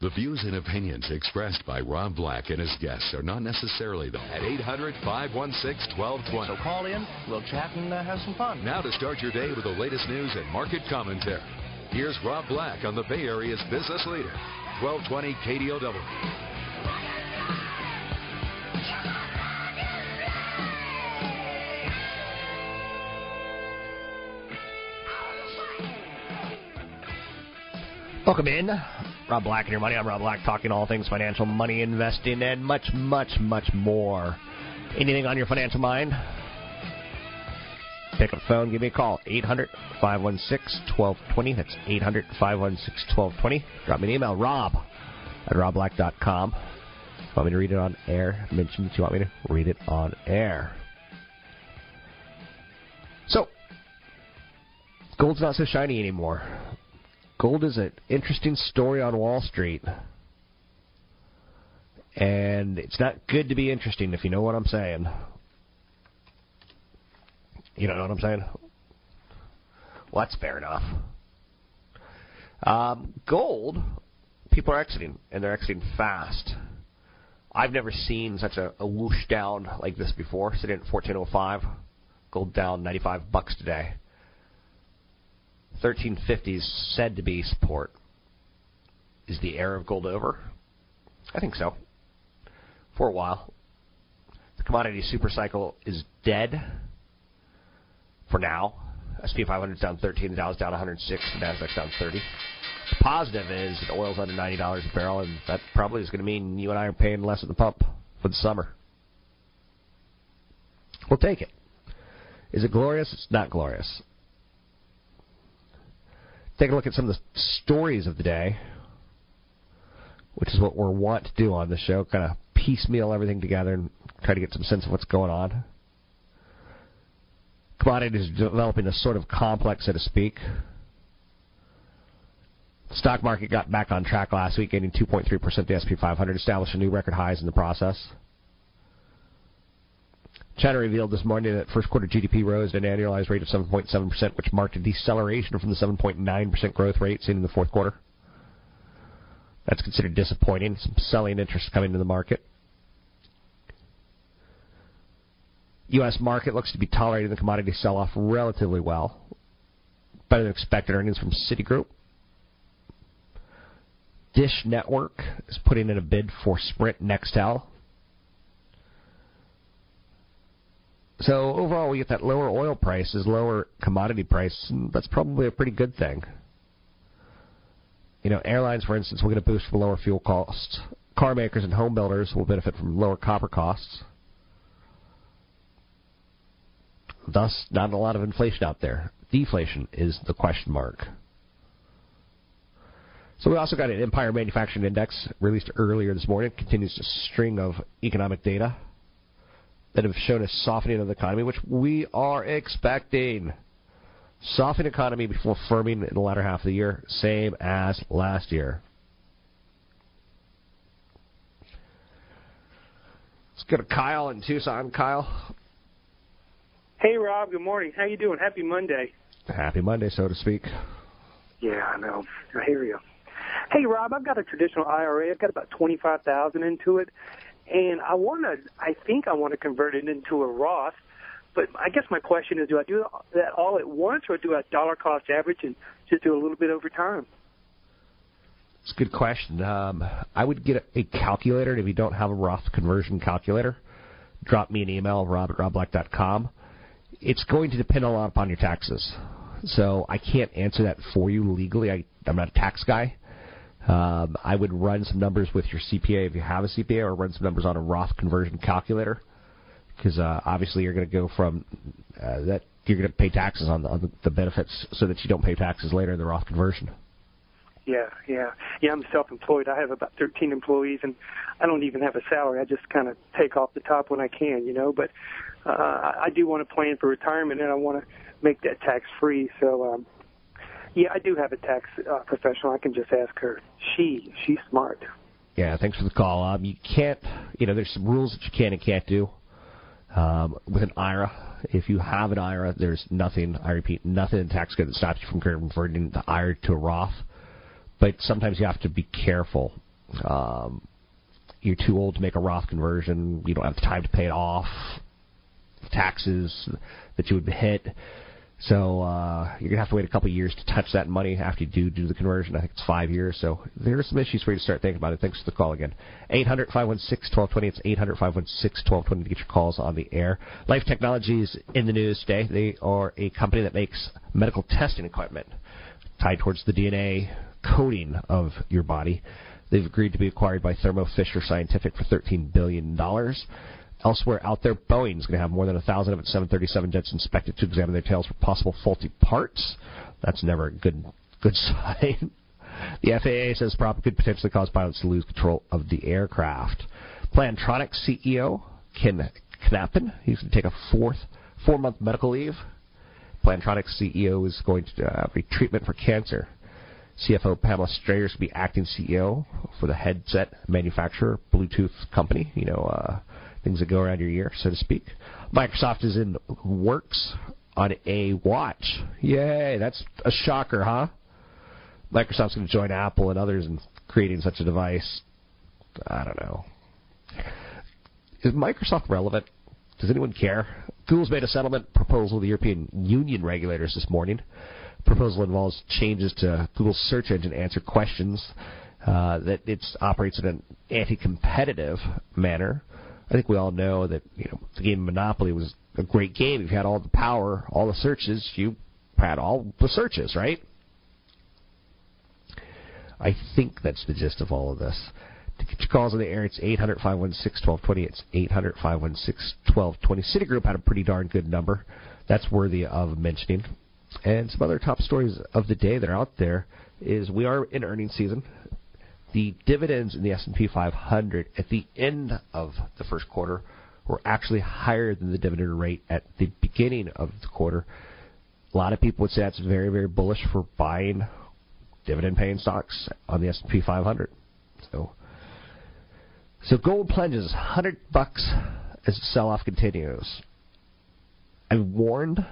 The views and opinions expressed by Rob Black and his guests are not necessarily those. At 800-516-1220. So call in, we'll chat and have some fun. Now to start your day with the latest news and market commentary. Here's Rob Black on the Bay Area's business leader, 1220 KDOW. Welcome in. Rob Black and your money. I'm Rob Black, talking all things financial, money, investing, and much, much, much more. Anything on your financial mind? Pick up the phone, give me a call. 800-516-1220. That's 800-516-1220. Drop me an email, rob at robblack.com. Want me to read it on air? Mention that you want me to read it on air. So, gold's not so shiny anymore. Gold is an interesting story on Wall Street, and it's not good to be interesting, if you know what I'm saying. You don't know what I'm saying? Well, that's fair enough. Gold, people are exiting, and they're exiting fast. I've never seen such a whoosh down like this before, sitting at $14.05, gold down $95 today. 1350 is said to be support. Is the era of gold over? I think so. For a while. The commodity super cycle is dead. For now. S&P 500 is down 13, the Dow's down 106, the Nasdaq's down 30. The positive is that oil's under $90 a barrel, and that probably is going to mean you and I are paying less at the pump for the summer. We'll take it. Is it glorious? It's not glorious. Take a look at some of the stories of the day, which is what we want to do on the show, kind of piecemeal everything together and try to get some sense of what's going on. Commodities are developing a sort of complex, so to speak. The stock market got back on track last week, gaining 2.3% the S&P 500, establishing new record highs in the process. China revealed this morning that first quarter GDP rose at an annualized rate of 7.7%, which marked a deceleration from the 7.9% growth rate seen in the fourth quarter. That's considered disappointing. Some selling interest coming into the market. U.S. market looks to be tolerating the commodity sell-off relatively well. Better than expected earnings from Citigroup. Dish Network is putting in a bid for Sprint Nextel. So overall, we get that lower oil prices, lower commodity price, and that's probably a pretty good thing. You know, airlines, for instance, will get a boost from lower fuel costs. Car makers and home builders will benefit from lower copper costs. Thus, not a lot of inflation out there. Deflation is the question mark. So we also got an Empire Manufacturing Index released earlier this morning. It continues a string of economic data that have shown a softening of the economy, which we are expecting. Softening economy before firming in the latter half of the year, same as last year. Let's go to Kyle in Tucson. Kyle. Hey, Rob. Good morning. How you doing? Happy Monday. Happy Monday, so to speak. Yeah, I know. I hear you. Hey, Rob, I've got a traditional IRA. I've got about $25,000 into it. And I want to convert it into a Roth, but I guess my question is, do I do that all at once, or do I dollar cost average and just do a little bit over time? It's a good question. I would get a calculator, and if you don't have a Roth conversion calculator, drop me an email, rob at robblack.com. It's going to depend a lot upon your taxes, so I can't answer that for you legally. I'm not a tax guy. I would run some numbers with your CPA if you have a CPA, or run some numbers on a Roth conversion calculator, because obviously you're going to go from that you're going to pay taxes on the benefits so that you don't pay taxes later in the Roth conversion. Yeah, I'm self-employed. I have about 13 employees, and I don't even have a salary. I just kind of take off the top when I can, you know. But I do want to plan for retirement, and I want to make that tax-free. So, yeah, I do have a tax professional. I can just ask her. She's smart. Yeah, thanks for the call. You can't, you know, there's some rules that you can and can't do with an IRA. If you have an IRA, there's nothing, I repeat, nothing in tax code that stops you from converting the IRA to a Roth. But sometimes you have to be careful. You're too old to make a Roth conversion. You don't have the time to pay it off. Taxes that you would hit. So you're going to have to wait a couple of years to touch that money after you do the conversion. I think it's 5 years. So there are some issues for you to start thinking about it. Thanks for the call again. 800-516-1220. It's 800-516-1220 to get your calls on the air. Life Technologies in the news today. They are a company that makes medical testing equipment tied towards the DNA coding of your body. They've agreed to be acquired by Thermo Fisher Scientific for $13 billion. Elsewhere out there, Boeing's going to have more than 1,000 of its 737 jets inspected to examine their tails for possible faulty parts. That's never a good sign. The FAA says the problem could potentially cause pilots to lose control of the aircraft. Plantronics CEO Ken Knappen, he's going to take a four-month medical leave. Plantronics CEO is going to be treatment for cancer. CFO Pamela Strayer is going to be acting CEO for the headset manufacturer, Bluetooth company, you know, things that go around your ear, so to speak. Microsoft is in works on a watch. Yay, that's a shocker, huh? Microsoft's going to join Apple and others in creating such a device. I don't know. Is Microsoft relevant? Does anyone care? Google's made a settlement proposal to the European Union regulators this morning. The proposal involves changes to Google's search engine answer questions that it operates in an anti-competitive manner. I think we all know that, you know, the game Monopoly was a great game. If you had all the power, all the searches, you had all the searches, right? I think that's the gist of all of this. To get your calls on the air, it's 800-516-1220. It's 800-516-1220. Citigroup had a pretty darn good number. That's worthy of mentioning. And some other top stories of the day that are out there is we are in earnings season. The dividends in the S&P 500 at the end of the first quarter were actually higher than the dividend rate at the beginning of the quarter. A lot of people would say that's very, very bullish for buying dividend-paying stocks on the S&P 500. So gold plunges $100 as the sell-off continues. I warned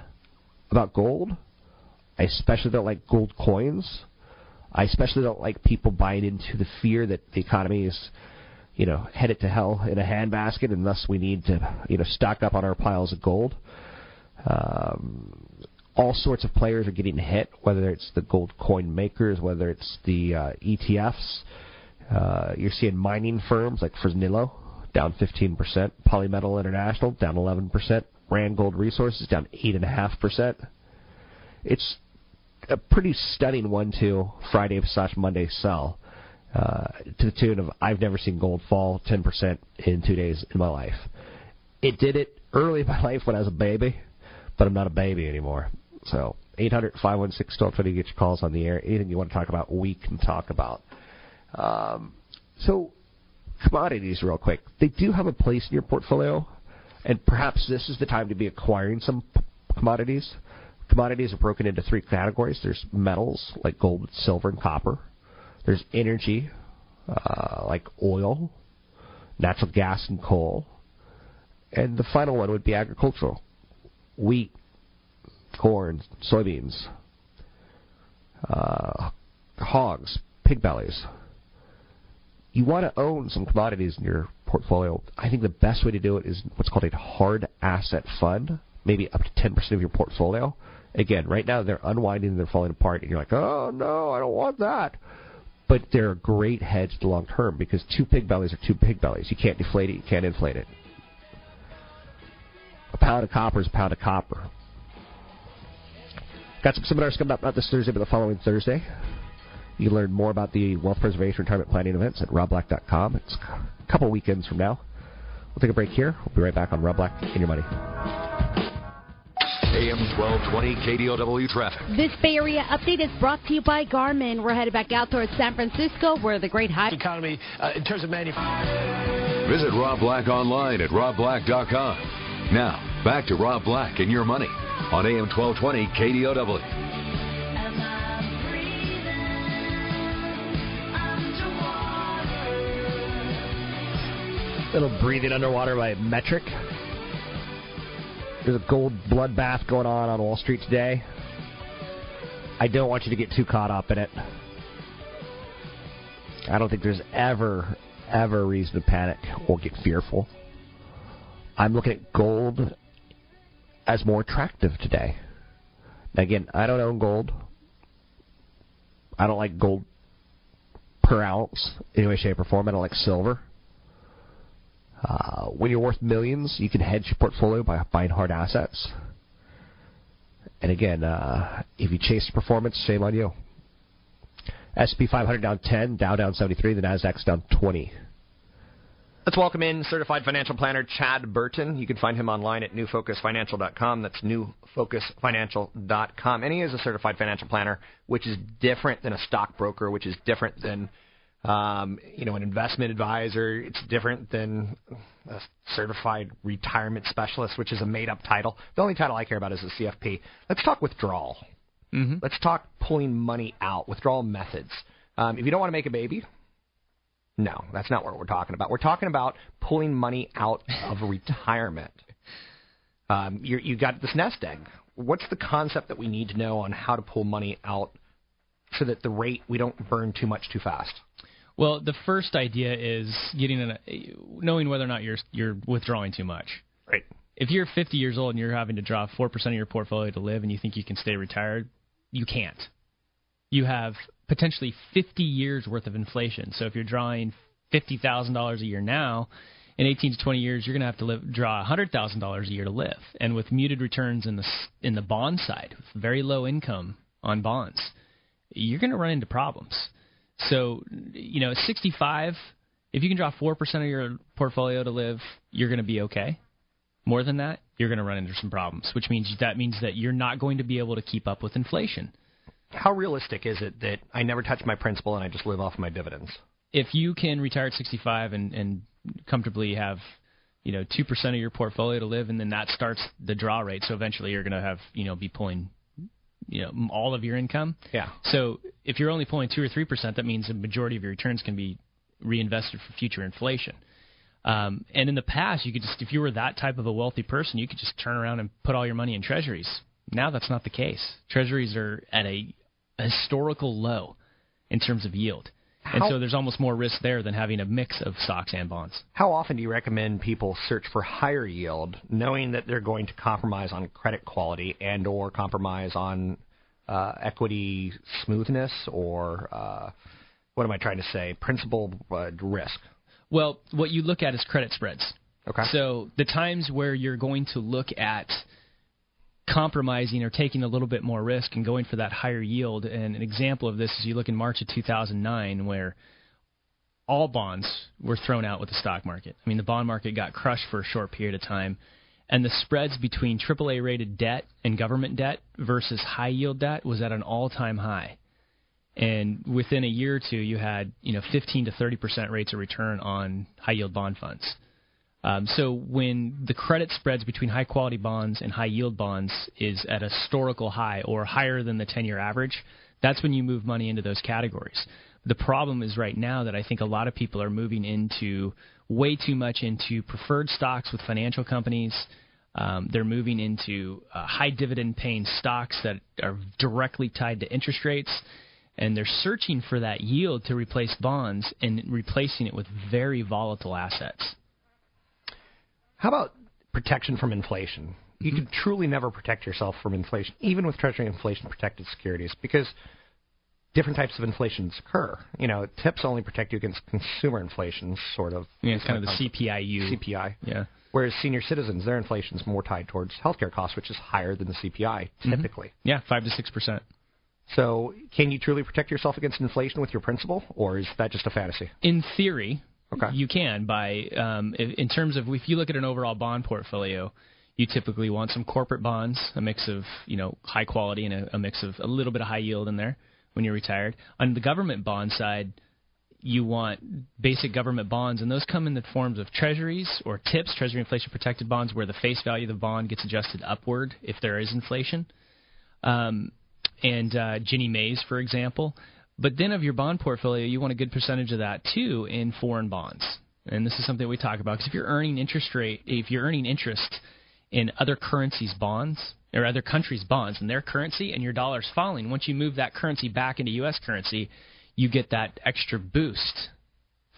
about gold. I especially don't like gold coins. I especially don't like people buying into the fear that the economy is, you know, headed to hell in a handbasket, and thus we need to, you know, stock up on our piles of gold. All sorts of players are getting hit, whether it's the gold coin makers, whether it's the ETFs. You're seeing mining firms like Fresnillo down 15%, Polymetal International down 11%, Randgold Resources down 8.5%. It's a pretty stunning 1-2 Friday/Monday sell to the tune of I've never seen gold fall 10% in 2 days in my life. It did it early in my life when I was a baby, but I'm not a baby anymore. So 800-516-1220 to get your calls on the air. Anything you want to talk about, we can talk about. So commodities real quick. They do have a place in your portfolio, and perhaps this is the time to be acquiring some commodities. Commodities are broken into three categories. There's metals, like gold, silver, and copper. There's energy, like oil, natural gas, and coal. And the final one would be agricultural. Wheat, corn, soybeans, hogs, pig bellies. You want to own some commodities in your portfolio. I think the best way to do it is what's called a hard asset fund, maybe up to 10% of your portfolio. Again, right now they're unwinding and they're falling apart, and you're like, oh, no, I don't want that. But they're a great hedge to long term because two pig bellies are two pig bellies. You can't deflate it. You can't inflate it. A pound of copper is a pound of copper. Got some seminars coming up, not this Thursday, but the following Thursday. You can learn more about the Wealth Preservation Retirement Planning events at robblack.com. It's a couple weekends from now. We'll take a break here. We'll be right back on Rob Black and Your Money. AM 1220 KDOW traffic. This Bay Area update is brought to you by Garmin. We're headed back out towards San Francisco, where the great high economy in terms of manufacturing. Visit Rob Black online at robblack.com. Now, back to Rob Black and your money on AM 1220 KDOW. Little breathing underwater by Metric. There's a gold bloodbath going on Wall Street today. I don't want you to get too caught up in it. I don't think there's ever reason to panic or get fearful. I'm looking at gold as more attractive today. Again, I don't own gold. I don't like gold per ounce in any way, shape, or form. I don't like silver. When you're worth millions, you can hedge your portfolio by buying hard assets. And again, if you chase performance, shame on you. S&P 500 down 10, Dow down 73, the Nasdaq's down 20. Let's welcome in certified financial planner Chad Burton. You can find him online at newfocusfinancial.com. That's newfocusfinancial.com. And he is a certified financial planner, which is different than a stockbroker, which is different than an investment advisor. It's different than a certified retirement specialist, which is a made-up title. The only title I care about is the CFP. Let's talk withdrawal. Mm-hmm. Let's talk pulling money out, withdrawal methods. If you don't want to make a baby, no, that's not what we're talking about. We're talking about pulling money out of retirement. You got this nest egg. What's the concept that we need to know on how to pull money out so that the rate, we don't burn too much too fast? Well, the first idea is knowing whether or not you're withdrawing too much. Right. If you're 50 years old and you're having to draw 4% of your portfolio to live and you think you can stay retired, you can't. You have potentially 50 years' worth of inflation. So if you're drawing $50,000 a year now, in 18 to 20 years, you're going to have to draw $100,000 a year to live. And with muted returns in the bond side, with very low income on bonds, you're going to run into problems. So, at 65, if you can draw 4% of your portfolio to live, you're going to be okay. More than that, you're going to run into some problems, which means that you're not going to be able to keep up with inflation. How realistic is it that I never touch my principal and I just live off my dividends? If you can retire at 65 and comfortably have 2% of your portfolio to live, and then that starts the draw rate, so eventually you're going to have be pulling all of your income. Yeah. So if you're only pulling 2 or 3%, that means the majority of your returns can be reinvested for future inflation. And in the past, you could just, if you were that type of a wealthy person, you could just turn around and put all your money in treasuries. Now that's not the case. Treasuries are at a historical low in terms of yield. And so there's almost more risk there than having a mix of stocks and bonds. How often do you recommend people search for higher yield, knowing that they're going to compromise on credit quality and or compromise on equity smoothness or, principal risk? Well, what you look at is credit spreads. Okay. So the times where you're going to look at compromising or taking a little bit more risk and going for that higher yield. And an example of this is you look in March of 2009, where all bonds were thrown out with the stock market. I mean, the bond market got crushed for a short period of time, and the spreads between AAA-rated debt and government debt versus high-yield debt was at an all-time high. And within a year or two, you had 15 to 30% rates of return on high-yield bond funds. So when the credit spreads between high-quality bonds and high-yield bonds is at a historical high or higher than the 10-year average, that's when you move money into those categories. The problem is right now that I think a lot of people are moving into way too much into preferred stocks with financial companies. They're moving into high dividend-paying stocks that are directly tied to interest rates, and they're searching for that yield to replace bonds and replacing it with very volatile assets. How about protection from inflation? You can truly never protect yourself from inflation, even with Treasury inflation-protected securities, because different types of inflations occur. TIPS only protect you against consumer inflation, sort of. Yeah, it's kind of the CPIU. CPI. Yeah. Whereas senior citizens, their inflation is more tied towards healthcare costs, which is higher than the CPI, typically. Mm-hmm. Yeah, 5 to 6%. So can you truly protect yourself against inflation with your principal, or is that just a fantasy? In theory... Okay. You can, by in terms of if you look at an overall bond portfolio, you typically want some corporate bonds, a mix of, you know, high quality and a mix of a little bit of high yield in there when you're retired. On the government bond side, you want basic government bonds, and those come in the forms of treasuries or TIPS, Treasury Inflation Protected Bonds, where the face value of the bond gets adjusted upward if there is inflation, and Ginnie Mae's, for example. But then of your bond portfolio, you want a good percentage of that, too, in foreign bonds. And this is something we talk about, because if you're earning interest in other currencies' bonds, or other countries' bonds in their currency, and your dollar's falling, once you move that currency back into U.S. currency, you get that extra boost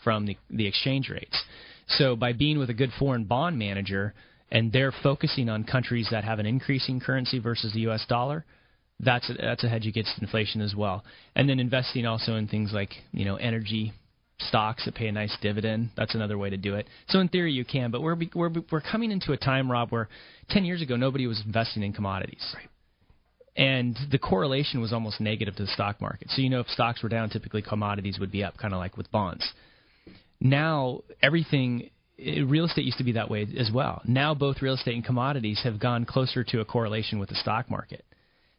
from the exchange rates. So by being with a good foreign bond manager, and they're focusing on countries that have an increasing currency versus the U.S. dollar, that's a hedge against inflation as well. And then investing also in things like, you know, energy stocks that pay a nice dividend. That's another way to do it. So in theory, you can. But we're coming into a time, Rob, where 10 years ago nobody was investing in commodities. Right. And the correlation was almost negative to the stock market. So, you know, if stocks were down, typically commodities would be up, kind of like with bonds. Now, real estate used to be that way as well. Now, both real estate and commodities have gone closer to a correlation with the stock market.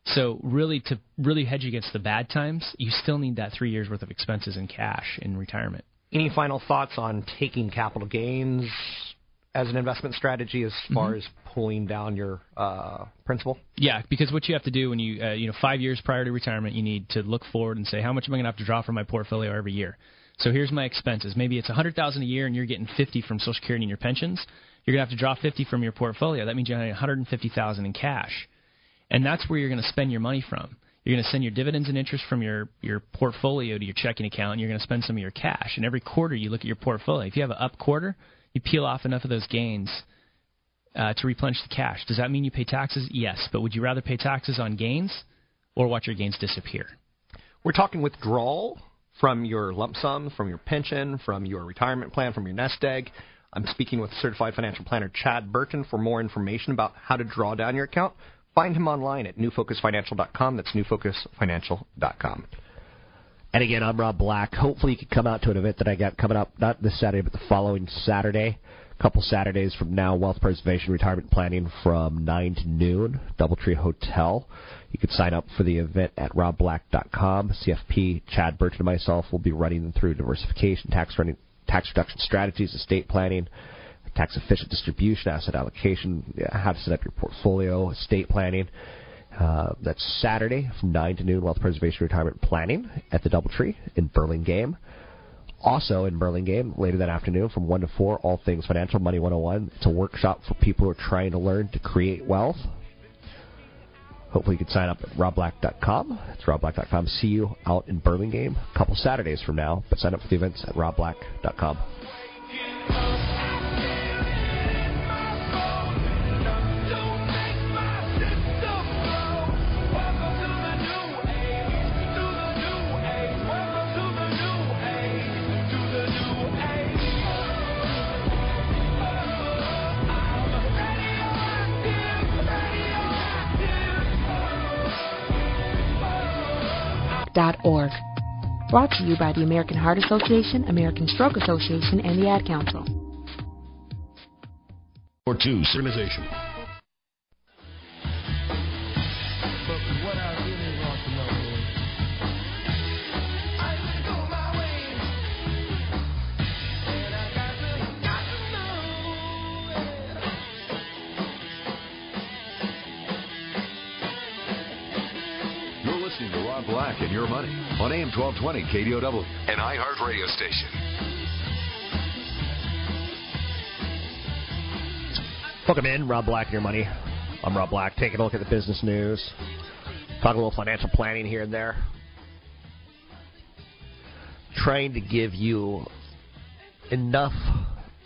So really, to really hedge against the bad times, you still need that 3 years' worth of expenses in cash in retirement. Any final thoughts on taking capital gains as an investment strategy as far as pulling down your principal? Yeah, because what you have to do when you, 5 years prior to retirement, you need to look forward and say, how much am I going to have to draw from my portfolio every year? So here's my expenses. Maybe it's $100,000 a year and you're getting $50 from Social Security and your pensions. You're going to have to draw $50 from your portfolio. That means you have $150,000 in cash. And that's where you're going to spend your money from. You're going to send your dividends and interest from your portfolio to your checking account, and you're going to spend some of your cash. And every quarter you look at your portfolio. If you have an up quarter, you peel off enough of those gains to replenish the cash. Does that mean you pay taxes? Yes. But would you rather pay taxes on gains or watch your gains disappear? We're talking withdrawal from your lump sum, from your pension, from your retirement plan, from your nest egg. I'm speaking with certified financial planner Chad Burton. For more information about how to draw down your account, find him online at newfocusfinancial.com. That's newfocusfinancial.com. And again, I'm Rob Black. Hopefully you can come out to an event that I got coming up, not this Saturday, but the following Saturday, a couple Saturdays from now, Wealth Preservation, Retirement Planning from 9 to noon, DoubleTree Hotel. You can sign up for the event at robblack.com. CFP, Chad Burton, and myself will be running them through diversification, tax reduction strategies, estate planning, tax-efficient distribution, asset allocation, how to set up your portfolio, estate planning. That's Saturday from 9 to noon, Wealth Preservation Retirement Planning at the DoubleTree in Burlingame. Also in Burlingame, later that afternoon from 1 to 4, All Things Financial, Money 101. It's a workshop for people who are trying to learn to create wealth. Hopefully you can sign up at robblack.com. It's robblack.com. See you out in Burlingame a couple Saturdays from now, but sign up for the events at robblack.com. .org. Brought to you by the American Heart Association, American Stroke Association, and the Ad Council. Or two organization. Black and your money on AM 1220 KDOW and iHeart Radio Station. Welcome in, Rob Black and your money. I'm Rob Black, taking a look at the business news, talking a little financial planning here and there, trying to give you enough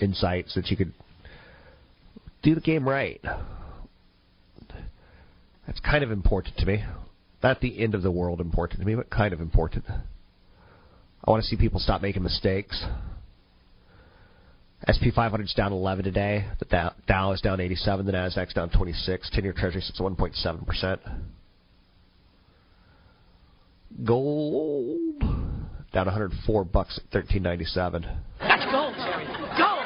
insights that you could do the game right. That's kind of important to me. Not the end of the world important to me, but kind of important. I want to see people stop making mistakes. S&P 500 is down 11 today. The Dow is down 87. The Nasdaq's down 26. 10-year Treasury sits at 1.7%. Gold down $104 at $13.97. That's gold, Jerry. Gold.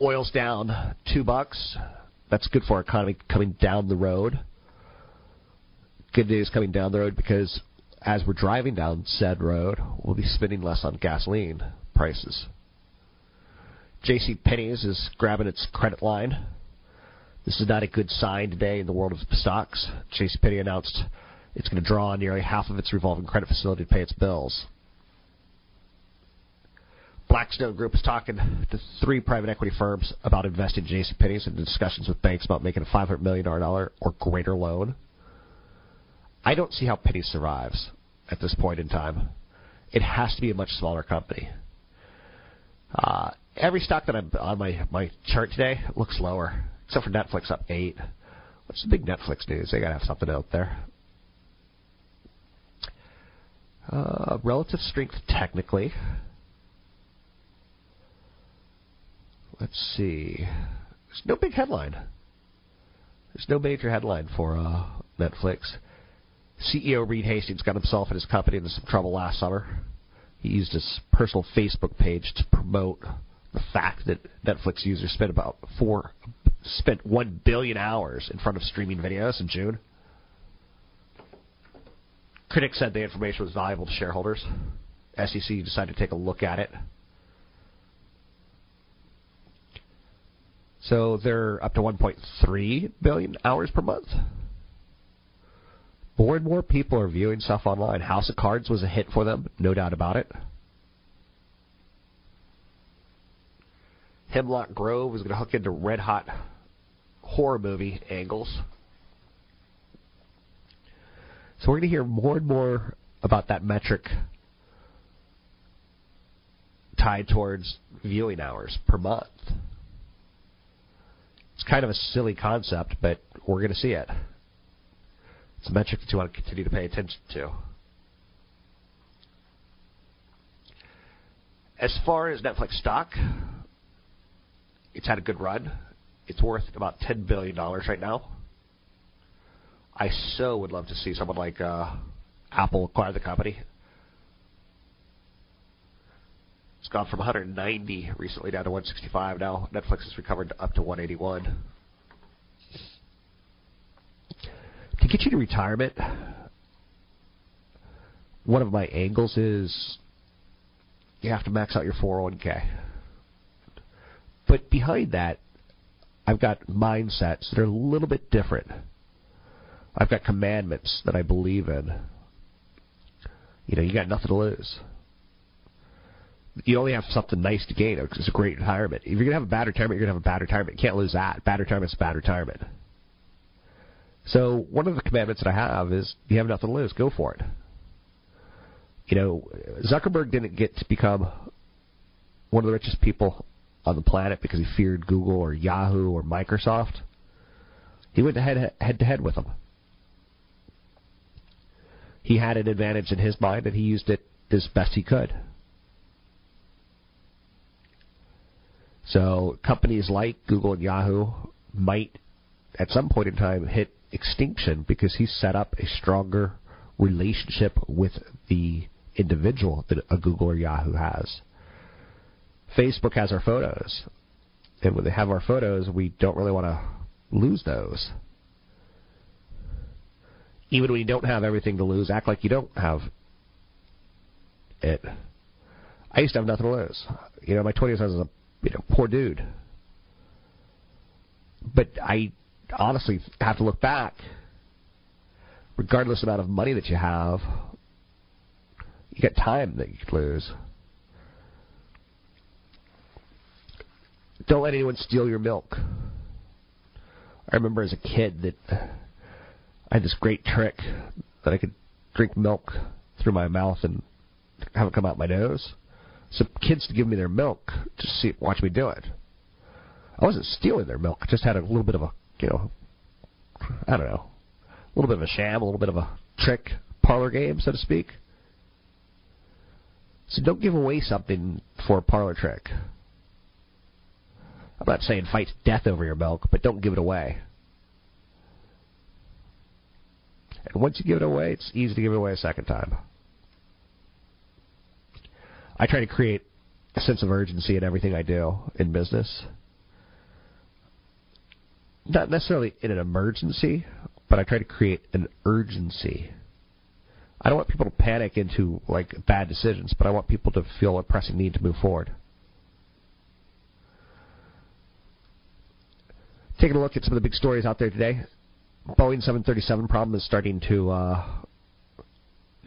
Oil's down $2. That's good for our economy coming down the road. Good news coming down the road, because as we're driving down said road, we'll be spending less on gasoline prices. J.C. Penney's is grabbing its credit line. This is not a good sign today in the world of stocks. J.C. Penney announced it's going to draw on nearly half of its revolving credit facility to pay its bills. Blackstone Group is talking to 3 private equity firms about investing in JCPenney's and discussions with banks about making a $500 million or greater loan. I don't see how Penny survives at this point in time. It has to be a much smaller company. Every stock that I'm on my chart today looks lower, except for Netflix up 8. What's the big Netflix news? They got to have something out there. Relative strength technically. Let's see. There's no big headline. There's no major headline for Netflix. CEO Reed Hastings got himself and his company into some trouble last summer. He used his personal Facebook page to promote the fact that Netflix users spent about 1 billion hours in front of streaming videos in June. Critics said the information was valuable to shareholders. SEC decided to take a look at it. So they're up to 1.3 billion hours per month. More and more people are viewing stuff online. House of Cards was a hit for them, no doubt about it. Hemlock Grove is going to hook into red-hot horror movie angles. So we're going to hear more and more about that metric tied towards viewing hours per month. It's kind of a silly concept, but we're going to see it. It's a metric that you want to continue to pay attention to. As far as Netflix stock, it's had a good run. It's worth about $10 billion right now. I so would love to see someone like Apple acquire the company. It's gone from 190 recently down to 165 now. Netflix has recovered up to 181. To get you to retirement, one of my angles is you have to max out your 401k. But behind that, I've got mindsets that are a little bit different. I've got commandments that I believe in. You know, you got nothing to lose. You only have something nice to gain. It's a great retirement. If you're going to have a bad retirement, you're going to have a bad retirement. You can't lose that. Bad retirement's a bad retirement. So one of the commandments that I have is you have nothing to lose. Go for it. You know, Zuckerberg didn't get to become one of the richest people on the planet because he feared Google or Yahoo or Microsoft. He went head-to-head with them. He had an advantage in his mind, and he used it as best he could. So companies like Google and Yahoo might, at some point in time, hit extinction because he set up a stronger relationship with the individual that a Google or Yahoo has. Facebook has our photos, and when they have our photos, we don't really want to lose those. Even when you don't have everything to lose, act like you don't have it. I used to have nothing to lose. You know, my 20s, I was a poor dude. But I honestly have to look back. Regardless of the amount of money that you have, you got time that you could lose. Don't let anyone steal your milk. I remember as a kid that I had this great trick that I could drink milk through my mouth and have it come out my nose. So kids to give me their milk to watch me do it. I wasn't stealing their milk. I just had a little bit of a, a little bit of a sham, a little bit of a trick parlor game, so to speak. So don't give away something for a parlor trick. I'm not saying fight to death over your milk, but don't give it away. And once you give it away, it's easy to give it away a second time. I try to create a sense of urgency in everything I do in business. Not necessarily in an emergency, but I try to create an urgency. I don't want people to panic into, like, bad decisions, but I want people to feel a pressing need to move forward. Taking a look at some of the big stories out there today. Boeing 737 problem is starting to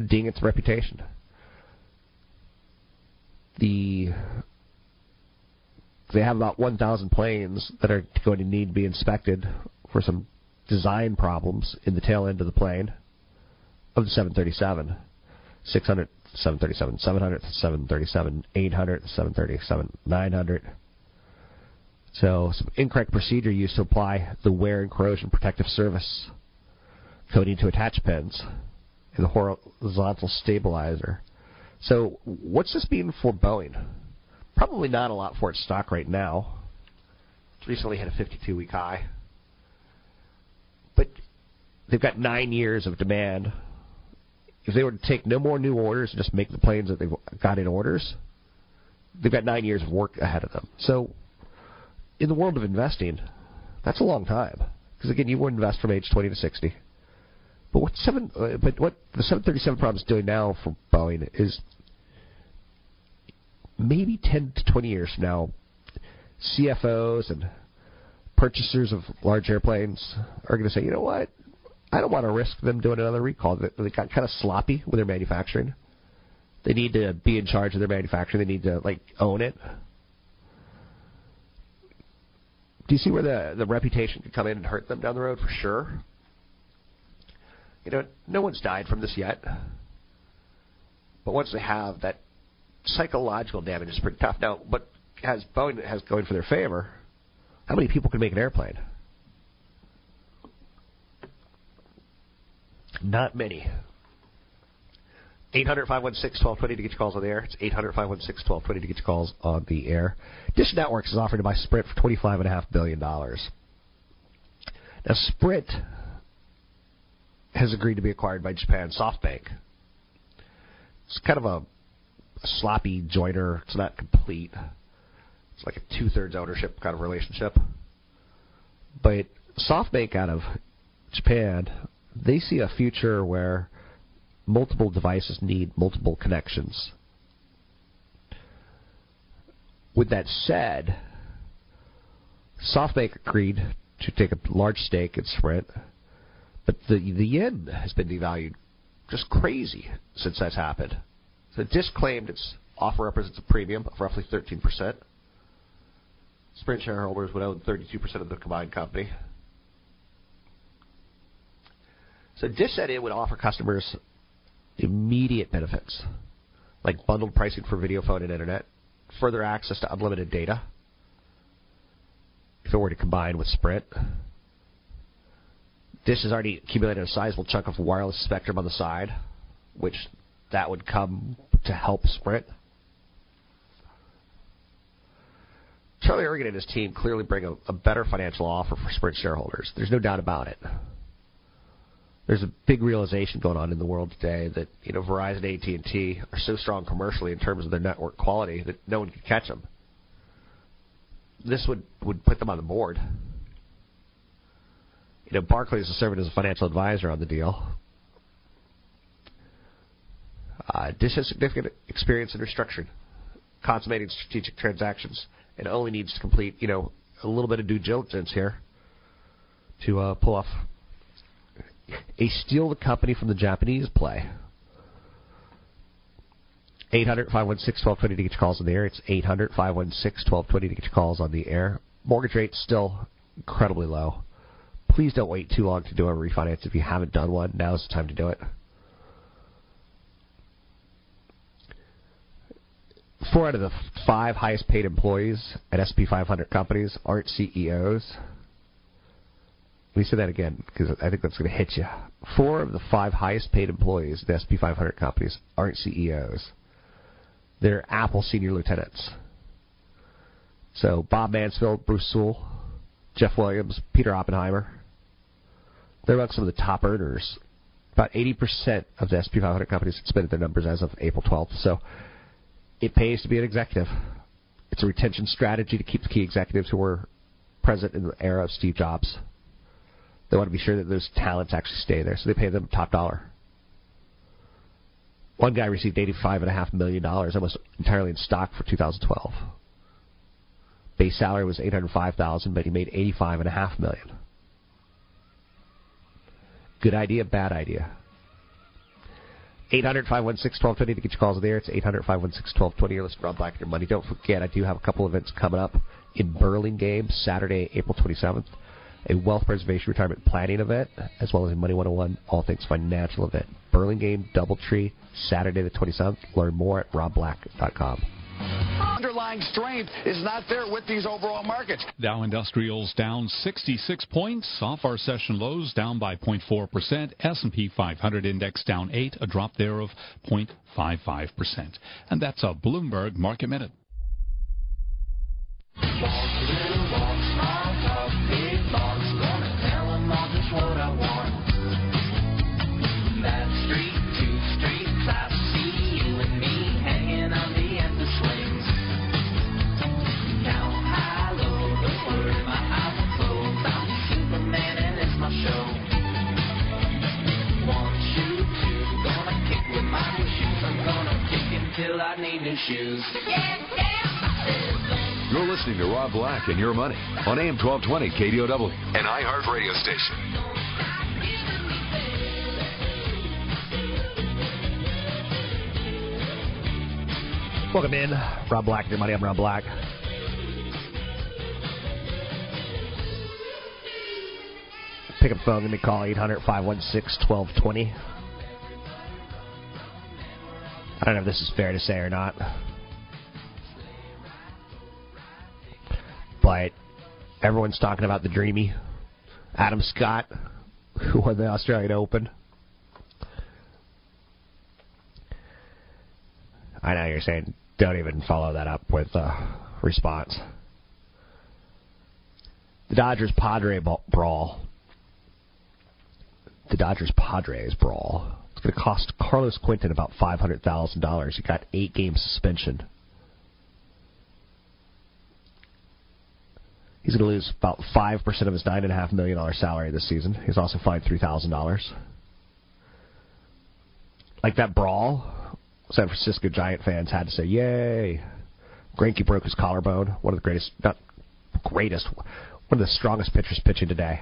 ding its reputation. They have about 1,000 planes that are going to need to be inspected for some design problems in the tail end of the plane of the 737. 600th 737, 700th 737, 800th 737, 900. So some incorrect procedure used to apply the wear and corrosion protective service coating to attach pins and the horizontal stabilizer. So what's this mean for Boeing? Probably not a lot for its stock right now. It's recently hit a 52-week high. But they've got 9 years of demand. If they were to take no more new orders and just make the planes that they've got in orders, they've got 9 years of work ahead of them. So in the world of investing, that's a long time. Because, again, you would invest from age 20 to 60. But what the 737 problem is doing now for Boeing is maybe 10 to 20 years from now, CFOs and purchasers of large airplanes are going to say, you know what, I don't want to risk them doing another recall. They got kind of sloppy with their manufacturing. They need to be in charge of their manufacturing. They need to, like, own it. Do you see where the reputation could come in and hurt them down the road? For sure. You know, no one's died from this yet. But once they have, that psychological damage is pretty tough. Now, what Boeing has going for their favor, how many people can make an airplane? Not many. 800-516-1220 to get your calls on the air. It's 800-516-1220 to get your calls on the air. Dish Network is offering to buy Sprint for $25.5 billion. Now, Sprint has agreed to be acquired by Japan's SoftBank. It's kind of a sloppy joiner. It's not complete. It's like a two-thirds ownership kind of relationship. But SoftBank out of Japan, they see a future where multiple devices need multiple connections. With that said, SoftBank agreed to take a large stake in Sprint, but the yen has been devalued just crazy since that's happened. So it disclaimed its offer represents a premium of roughly 13%. Sprint shareholders would own 32% of the combined company. So Dish said it would offer customers immediate benefits, like bundled pricing for video, phone, and internet, further access to unlimited data, if it were to combine with Sprint. Dish has already accumulated a sizable chunk of wireless spectrum on the side, which that would come to help Sprint. Charlie Ergen and his team clearly bring a better financial offer for Sprint shareholders. There's no doubt about it. There's a big realization going on in the world today that, you know, Verizon, AT&T are so strong commercially in terms of their network quality that no one could catch them. This would put them on the board. You know, Barclays is serving as a financial advisor on the deal. Dish has significant experience in restructuring, consummating strategic transactions, and only needs to complete, you know, a little bit of due diligence here to pull off a steal the company from the Japanese play. 800-516-1220 to get your calls on the air. It's 800-516-1220 to get your calls on the air. Mortgage rate's still incredibly low. Please don't wait too long to do a refinance if you haven't done one. Now's the time to do it. 4 out of the 5 highest paid employees at S&P 500 companies aren't CEOs. Let me say that again, because I think that's going to hit you. 4 of the 5 highest paid employees at S&P 500 companies aren't CEOs. They're Apple senior lieutenants. So Bob Mansfield, Bruce Sewell, Jeff Williams, Peter Oppenheimer. They're among some of the top earners. About 80% of the S&P 500 companies submitted their numbers as of April 12th. So it pays to be an executive. It's a retention strategy to keep the key executives who were present in the era of Steve Jobs. They want to be sure that those talents actually stay there, so they pay them top dollar. One guy received $85.5 million, almost entirely in stock for 2012. Base salary was $805,000, but he made $85.5 million. Good idea, bad idea. 800-516-1220 to get your calls in the air. It's 800-516-1220. You're listening to Rob Black and Your Money. Don't forget, I do have a couple events coming up in Burlingame, Saturday, April 27th. A wealth preservation retirement planning event, as well as a Money 101 All Things Financial event. Burlingame, DoubleTree, Saturday the 27th. Learn more at robblack.com. Underlying strength is not there with these overall markets. Dow Industrials down 66 points, off our session lows down by 0.4%. S&P 500 index down 8, a drop there of 0.55%. And that's a Bloomberg Market Minute. You're listening to Rob Black and Your Money on AM 1220 KDOW, an iHeart radio station. Welcome in, Rob Black and Your Money. I'm Rob Black. Pick up the phone. Give me a call, 800-516-1220. I don't know if this is fair to say or not, but everyone's talking about the dreamy Adam Scott, who won the Australian Open. I know you're saying don't even follow that up with a response. The Dodgers-Padres brawl. It's going to cost Carlos Quinton about $500,000. He got 8-game suspension. He's going to lose about 5% of his $9.5 million salary this season. He's also fined $3,000. Like that brawl, San Francisco Giant fans had to say, yay. Greinke broke his collarbone. One of the greatest, not greatest, one of the strongest pitchers pitching today.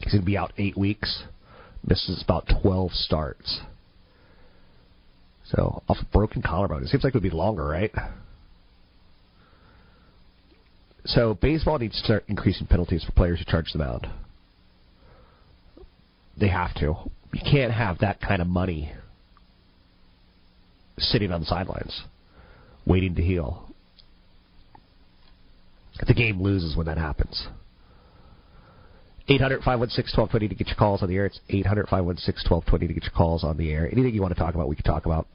He's going to be out 8 weeks. Misses about 12 starts. So, off a broken collarbone. It seems like it would be longer, right? So, baseball needs to start increasing penalties for players who charge the mound. They have to. You can't have that kind of money sitting on the sidelines, waiting to heal. The game loses when that happens. 800-516-1220 to get your calls on the air. It's 800-516-1220 to get your calls on the air. Anything you want to talk about, we can talk about.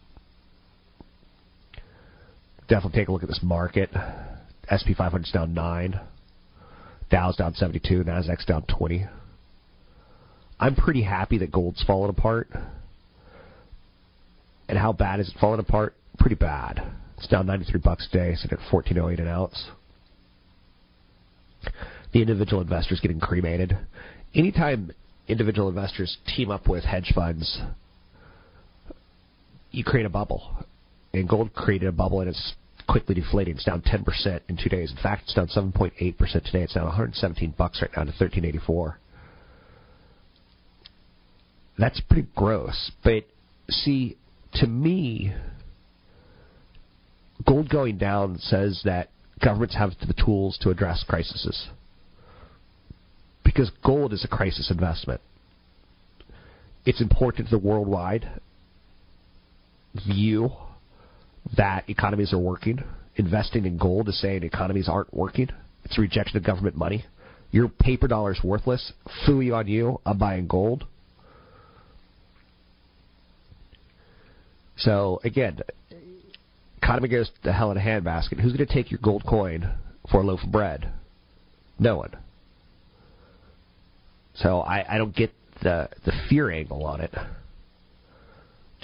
Definitely take a look at this market. S&P 500's down 9. Dow's down 72. Nasdaq's down 20. I'm pretty happy that gold's fallen apart. And how bad is it falling apart? Pretty bad. It's down 93 bucks a day, sitting at $14.08 an ounce. The individual investors getting cremated. Anytime individual investors team up with hedge funds, you create a bubble. And gold created a bubble, and it's quickly deflating. It's down 10% in 2 days. In fact, it's down 7.8% today. It's down 117 bucks right now to 1384. That's pretty gross. But see, to me, gold going down says that governments have the tools to address crises. Because gold is a crisis investment. It's important to the worldwide view that economies are working. Investing in gold is saying economies aren't working. It's a rejection of government money. Your paper dollar is worthless. Fooey on you. I'm buying gold. So, again, economy goes to hell in a handbasket. Who's going to take your gold coin for a loaf of bread? No one. So I don't get the fear angle on it.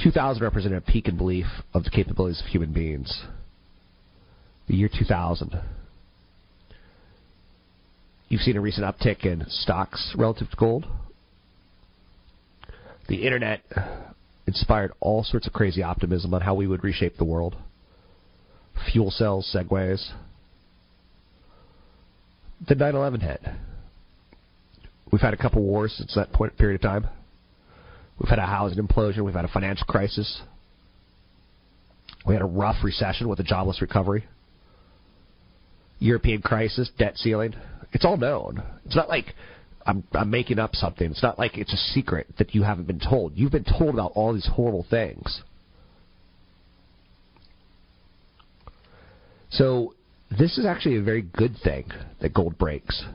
2000 represented a peak in belief of the capabilities of human beings. The year 2000. You've seen a recent uptick in stocks relative to gold. The internet inspired all sorts of crazy optimism on how we would reshape the world. Fuel cells, segways. The 9/11 hit. We've had a couple wars since that period of time. We've had a housing implosion. We've had a financial crisis. We had a rough recession with a jobless recovery. European crisis, debt ceiling. It's all known. It's not like I'm making up something. It's not like it's a secret that you haven't been told. You've been told about all these horrible things. So this is actually a very good thing that gold breaks.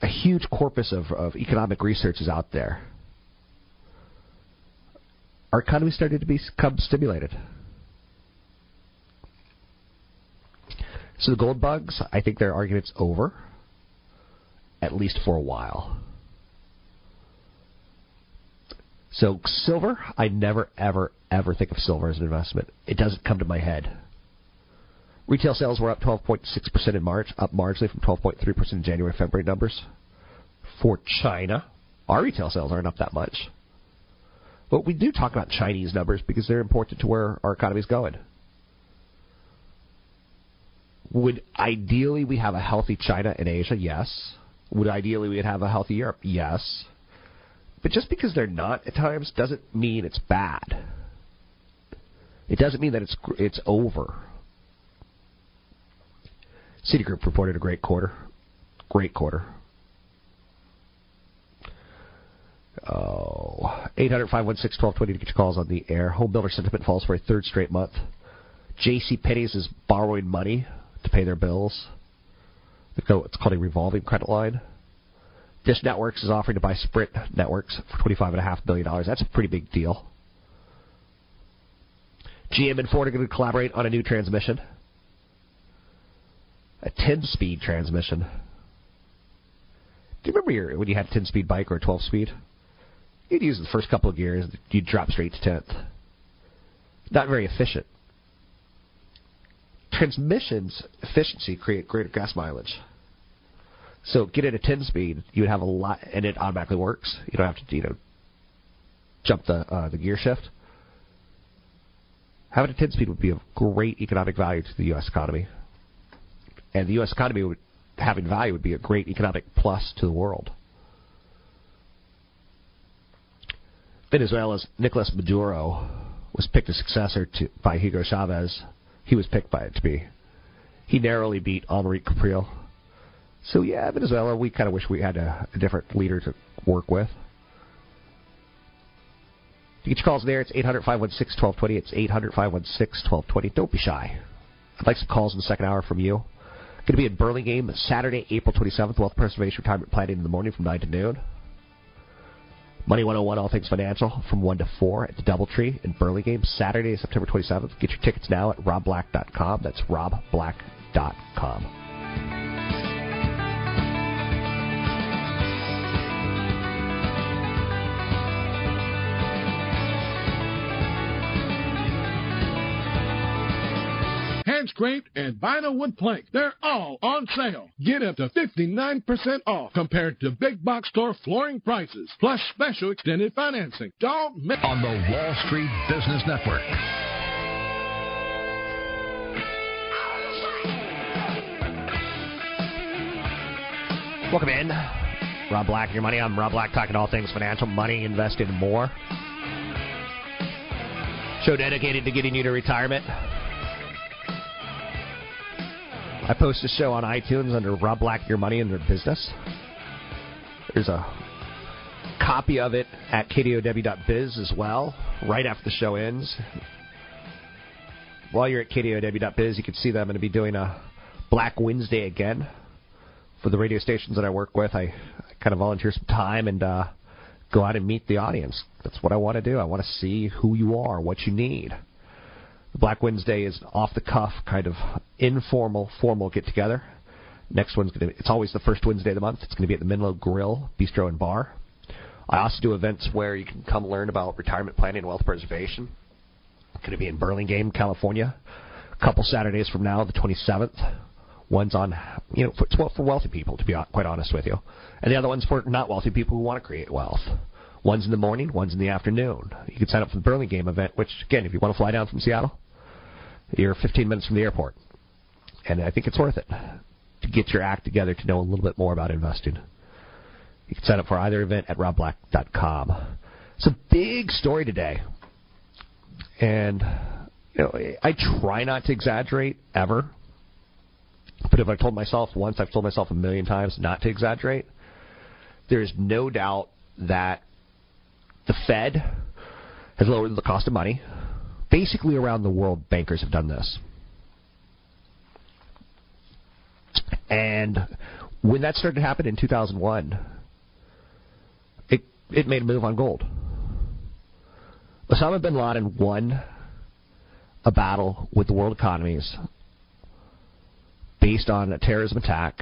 A huge corpus of economic research is out there. Our economy started to become stimulated. So the gold bugs, I think their argument's over, at least for a while. So silver, I never, ever, ever think of silver as an investment. It doesn't come to my head. Retail sales were up 12.6% in March, up marginally from 12.3% in January, February numbers. For China, our retail sales aren't up that much. But we do talk about Chinese numbers because they're important to where our economy is going. Would ideally we have a healthy China and Asia? Yes. Would ideally we'd have a healthy Europe? Yes. But just because they're not at times doesn't mean it's bad. It doesn't mean that it's over. Citigroup reported a great quarter. Great quarter. Oh, 800-516-1220 to get your calls on the air. Home builder sentiment falls for a third straight month. J.C. Penney's is borrowing money to pay their bills. It's called a revolving credit line. Dish Network is offering to buy Sprint Networks for $25.5 billion. That's a pretty big deal. GM and Ford are going to collaborate on a new transmission. A 10-speed transmission. Do you remember when you had a 10-speed bike or a 12-speed? You'd use the first couple of gears, you'd drop straight to 10th. Not very efficient. Transmission's efficiency create greater gas mileage. So get it a 10-speed, you would have a lot, and it automatically works. You don't have to, jump the gear shift. Having a 10-speed would be of great economic value to the U.S. economy. And the U.S. economy having value would be a great economic plus to the world. Venezuela's Nicolas Maduro was picked as successor by Hugo Chavez. He was picked by it to be. He narrowly beat Henri Capriles. So yeah, Venezuela, we kind of wish we had a different leader to work with. You get your calls there. It's 800-516-1220. It's 800-516-1220. Don't be shy. I'd like some calls in the second hour from you. Going to be in Burlingame Saturday, April 27th. Wealth Preservation Retirement Planning in the morning from 9 to noon. Money 101, All Things Financial from 1 to 4 at the DoubleTree in Burlingame Saturday, September 27th. Get your tickets now at robblack.com. That's robblack.com. Scraped and vinyl wood plank. They're all on sale. Get up to 59% off compared to big box store flooring prices, plus special extended financing. Don't miss on the Wall Street Business Network. Welcome in. Rob Black, your money. I'm Rob Black, talking all things financial, money, investing, and more. Show dedicated to getting you to retirement. I post a show on iTunes under Rob Black, Your Money, and Your Business. There's a copy of it at kdow.biz as well, right after the show ends. While you're at kdow.biz, you can see that I'm going to be doing a Black Wednesday again for the radio stations that I work with. I kind of volunteer some time and go out and meet the audience. That's what I want to do. I want to see who you are, what you need. Black Wednesday is an off-the-cuff kind of informal, formal get-together. Next one's going to—it's always the first Wednesday of the month. It's going to be at the Menlo Grill Bistro and Bar. I also do events where you can come learn about retirement planning and wealth preservation. It's going to be in Burlingame, California, a couple Saturdays from now, the 27th. One's on, you know, for wealthy people, to be quite honest with you. And the other one's for not wealthy people who want to create wealth. One's in the morning, one's in the afternoon. You can sign up for the Burlingame event, which, again, if you want to fly down from Seattle, you're 15 minutes from the airport. And I think it's worth it to get your act together to know a little bit more about investing. You can sign up for either event at robblack.com. It's a big story today. And, you know, I try not to exaggerate ever. But if I told myself once, I've told myself a million times not to exaggerate. There's no doubt that the Fed has lowered the cost of money. Basically around the world, bankers have done this. And when that started to happen in 2001, it made a move on gold. Osama bin Laden won a battle with the world economies based on a terrorism attack.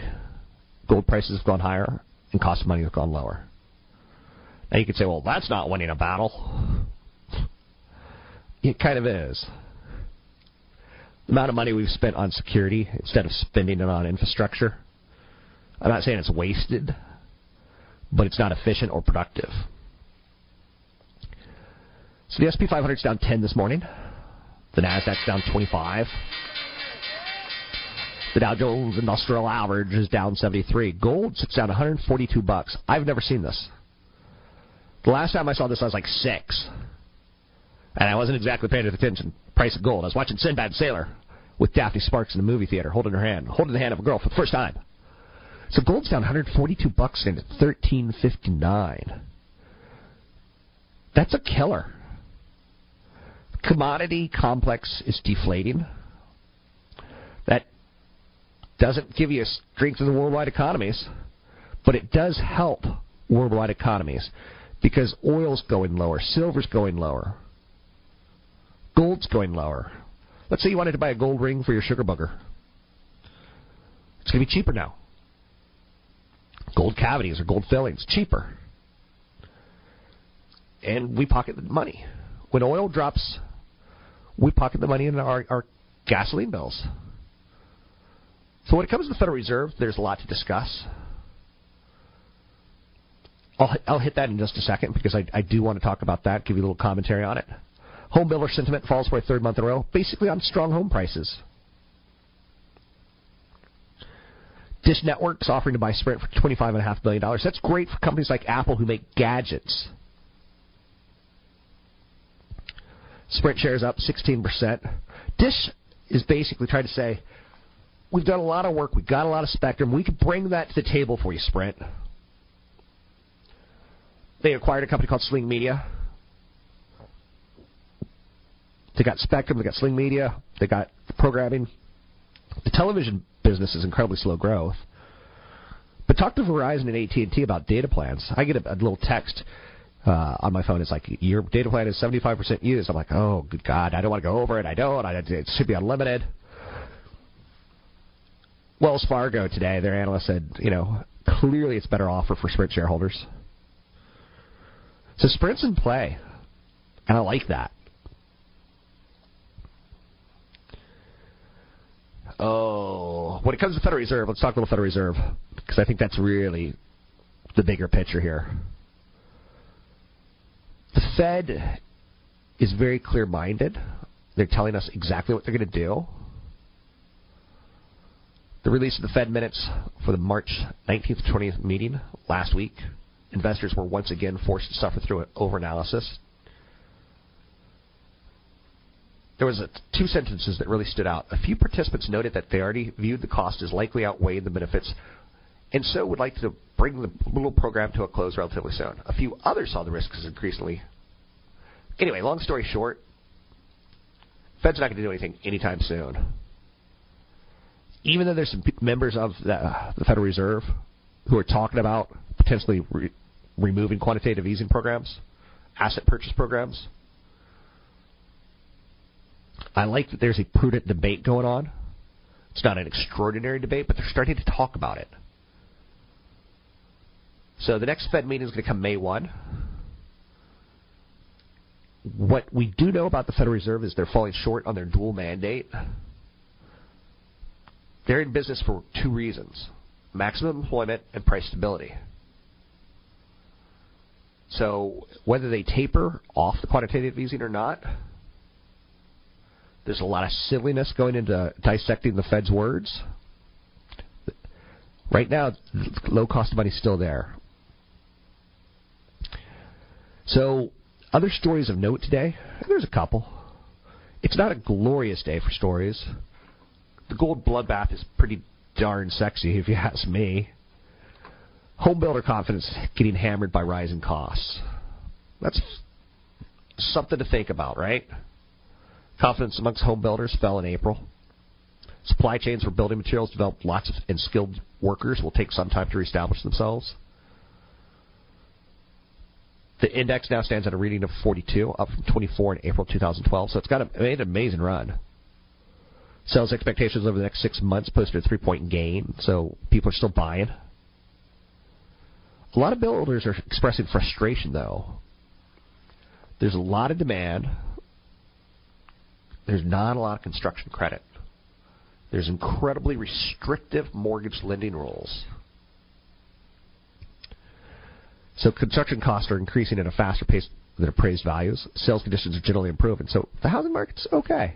Gold prices have gone higher and cost of money has gone lower. Now you could say, well, that's not winning a battle. It kind of is. The amount of money we've spent on security instead of spending it on infrastructure, I'm not saying it's wasted, but it's not efficient or productive. So the S&P 500 is down 10 this morning. The Nasdaq's down 25. The Dow Jones Industrial Average is down 73. Gold sits down $142. I've never seen this. The last time I saw this, I was like 6. And I wasn't exactly paying attention. Price of gold. I was watching Sinbad Sailor with Daphne Sparks in the movie theater, holding the hand of a girl for the first time. So gold's down $142 and it's $1,359. That's a killer. The commodity complex is deflating. That doesn't give you a strength in the worldwide economies, but it does help worldwide economies because oil's going lower, silver's going lower, gold's going lower. Let's say you wanted to buy a gold ring for your sugar booger. It's going to be cheaper now. Gold cavities or gold fillings, cheaper. And we pocket the money. When oil drops, we pocket the money in our gasoline bills. So when it comes to the Federal Reserve, there's a lot to discuss. I'll hit that in just a second because I do want to talk about that, give you a little commentary on it. Home builder sentiment falls for a third month in a row, basically on strong home prices. Dish Network's offering to buy Sprint for $25.5 billion. That's great for companies like Apple who make gadgets. Sprint shares up 16%. Dish is basically trying to say, we've done a lot of work, we've got a lot of spectrum, we can bring that to the table for you, Sprint. They acquired a company called Sling Media. They got spectrum, they got Sling Media, they got the programming. The television business is incredibly slow growth. But talk to Verizon and AT&T about data plans. I get a little text on my phone. It's like, your data plan is 75% used. I'm like, oh, good God, I don't want to go over it. It should be unlimited. Wells Fargo today, their analyst said, you know, clearly it's a better offer for Sprint shareholders. So Sprint's in play, and I like that. Oh, when it comes to the Federal Reserve, let's talk a little Federal Reserve, because I think that's really the bigger picture here. The Fed is very clear-minded. They're telling us exactly what they're going to do. The release of the Fed minutes for the March 19th, 20th meeting last week, investors were once again forced to suffer through an overanalysis. There was two sentences that really stood out. A few participants noted that they already viewed the cost as likely outweighing the benefits and so would like to bring the little program to a close relatively soon. A few others saw the risks increasingly. Anyway, long story short, Fed's not going to do anything anytime soon. Even though there's some members of the Federal Reserve who are talking about potentially removing quantitative easing programs, asset purchase programs, I like that there's a prudent debate going on. It's not an extraordinary debate, but they're starting to talk about it. So the next Fed meeting is going to come May 1. What we do know about the Federal Reserve is they're falling short on their dual mandate. They're in business for two reasons: maximum employment and price stability. So whether they taper off the quantitative easing or not, there's a lot of silliness going into dissecting the Fed's words. Right now, low cost of money is still there. So other stories of note today, and there's a couple. It's not a glorious day for stories. The gold bloodbath is pretty darn sexy, if you ask me. Homebuilder confidence getting hammered by rising costs. That's something to think about, right? Confidence amongst homebuilders fell in April. Supply chains for building materials developed lots of and skilled workers will take some time to reestablish themselves. The index now stands at a reading of 42, up from 24 in April 2012, so it's got made an amazing run. Sales expectations over the next 6 months posted a 3-point gain, so people are still buying. A lot of builders are expressing frustration, though. There's a lot of demand. There's not a lot of construction credit. There's incredibly restrictive mortgage lending rules. So construction costs are increasing at a faster pace than appraised values. Sales conditions are generally improving. So the housing market's okay.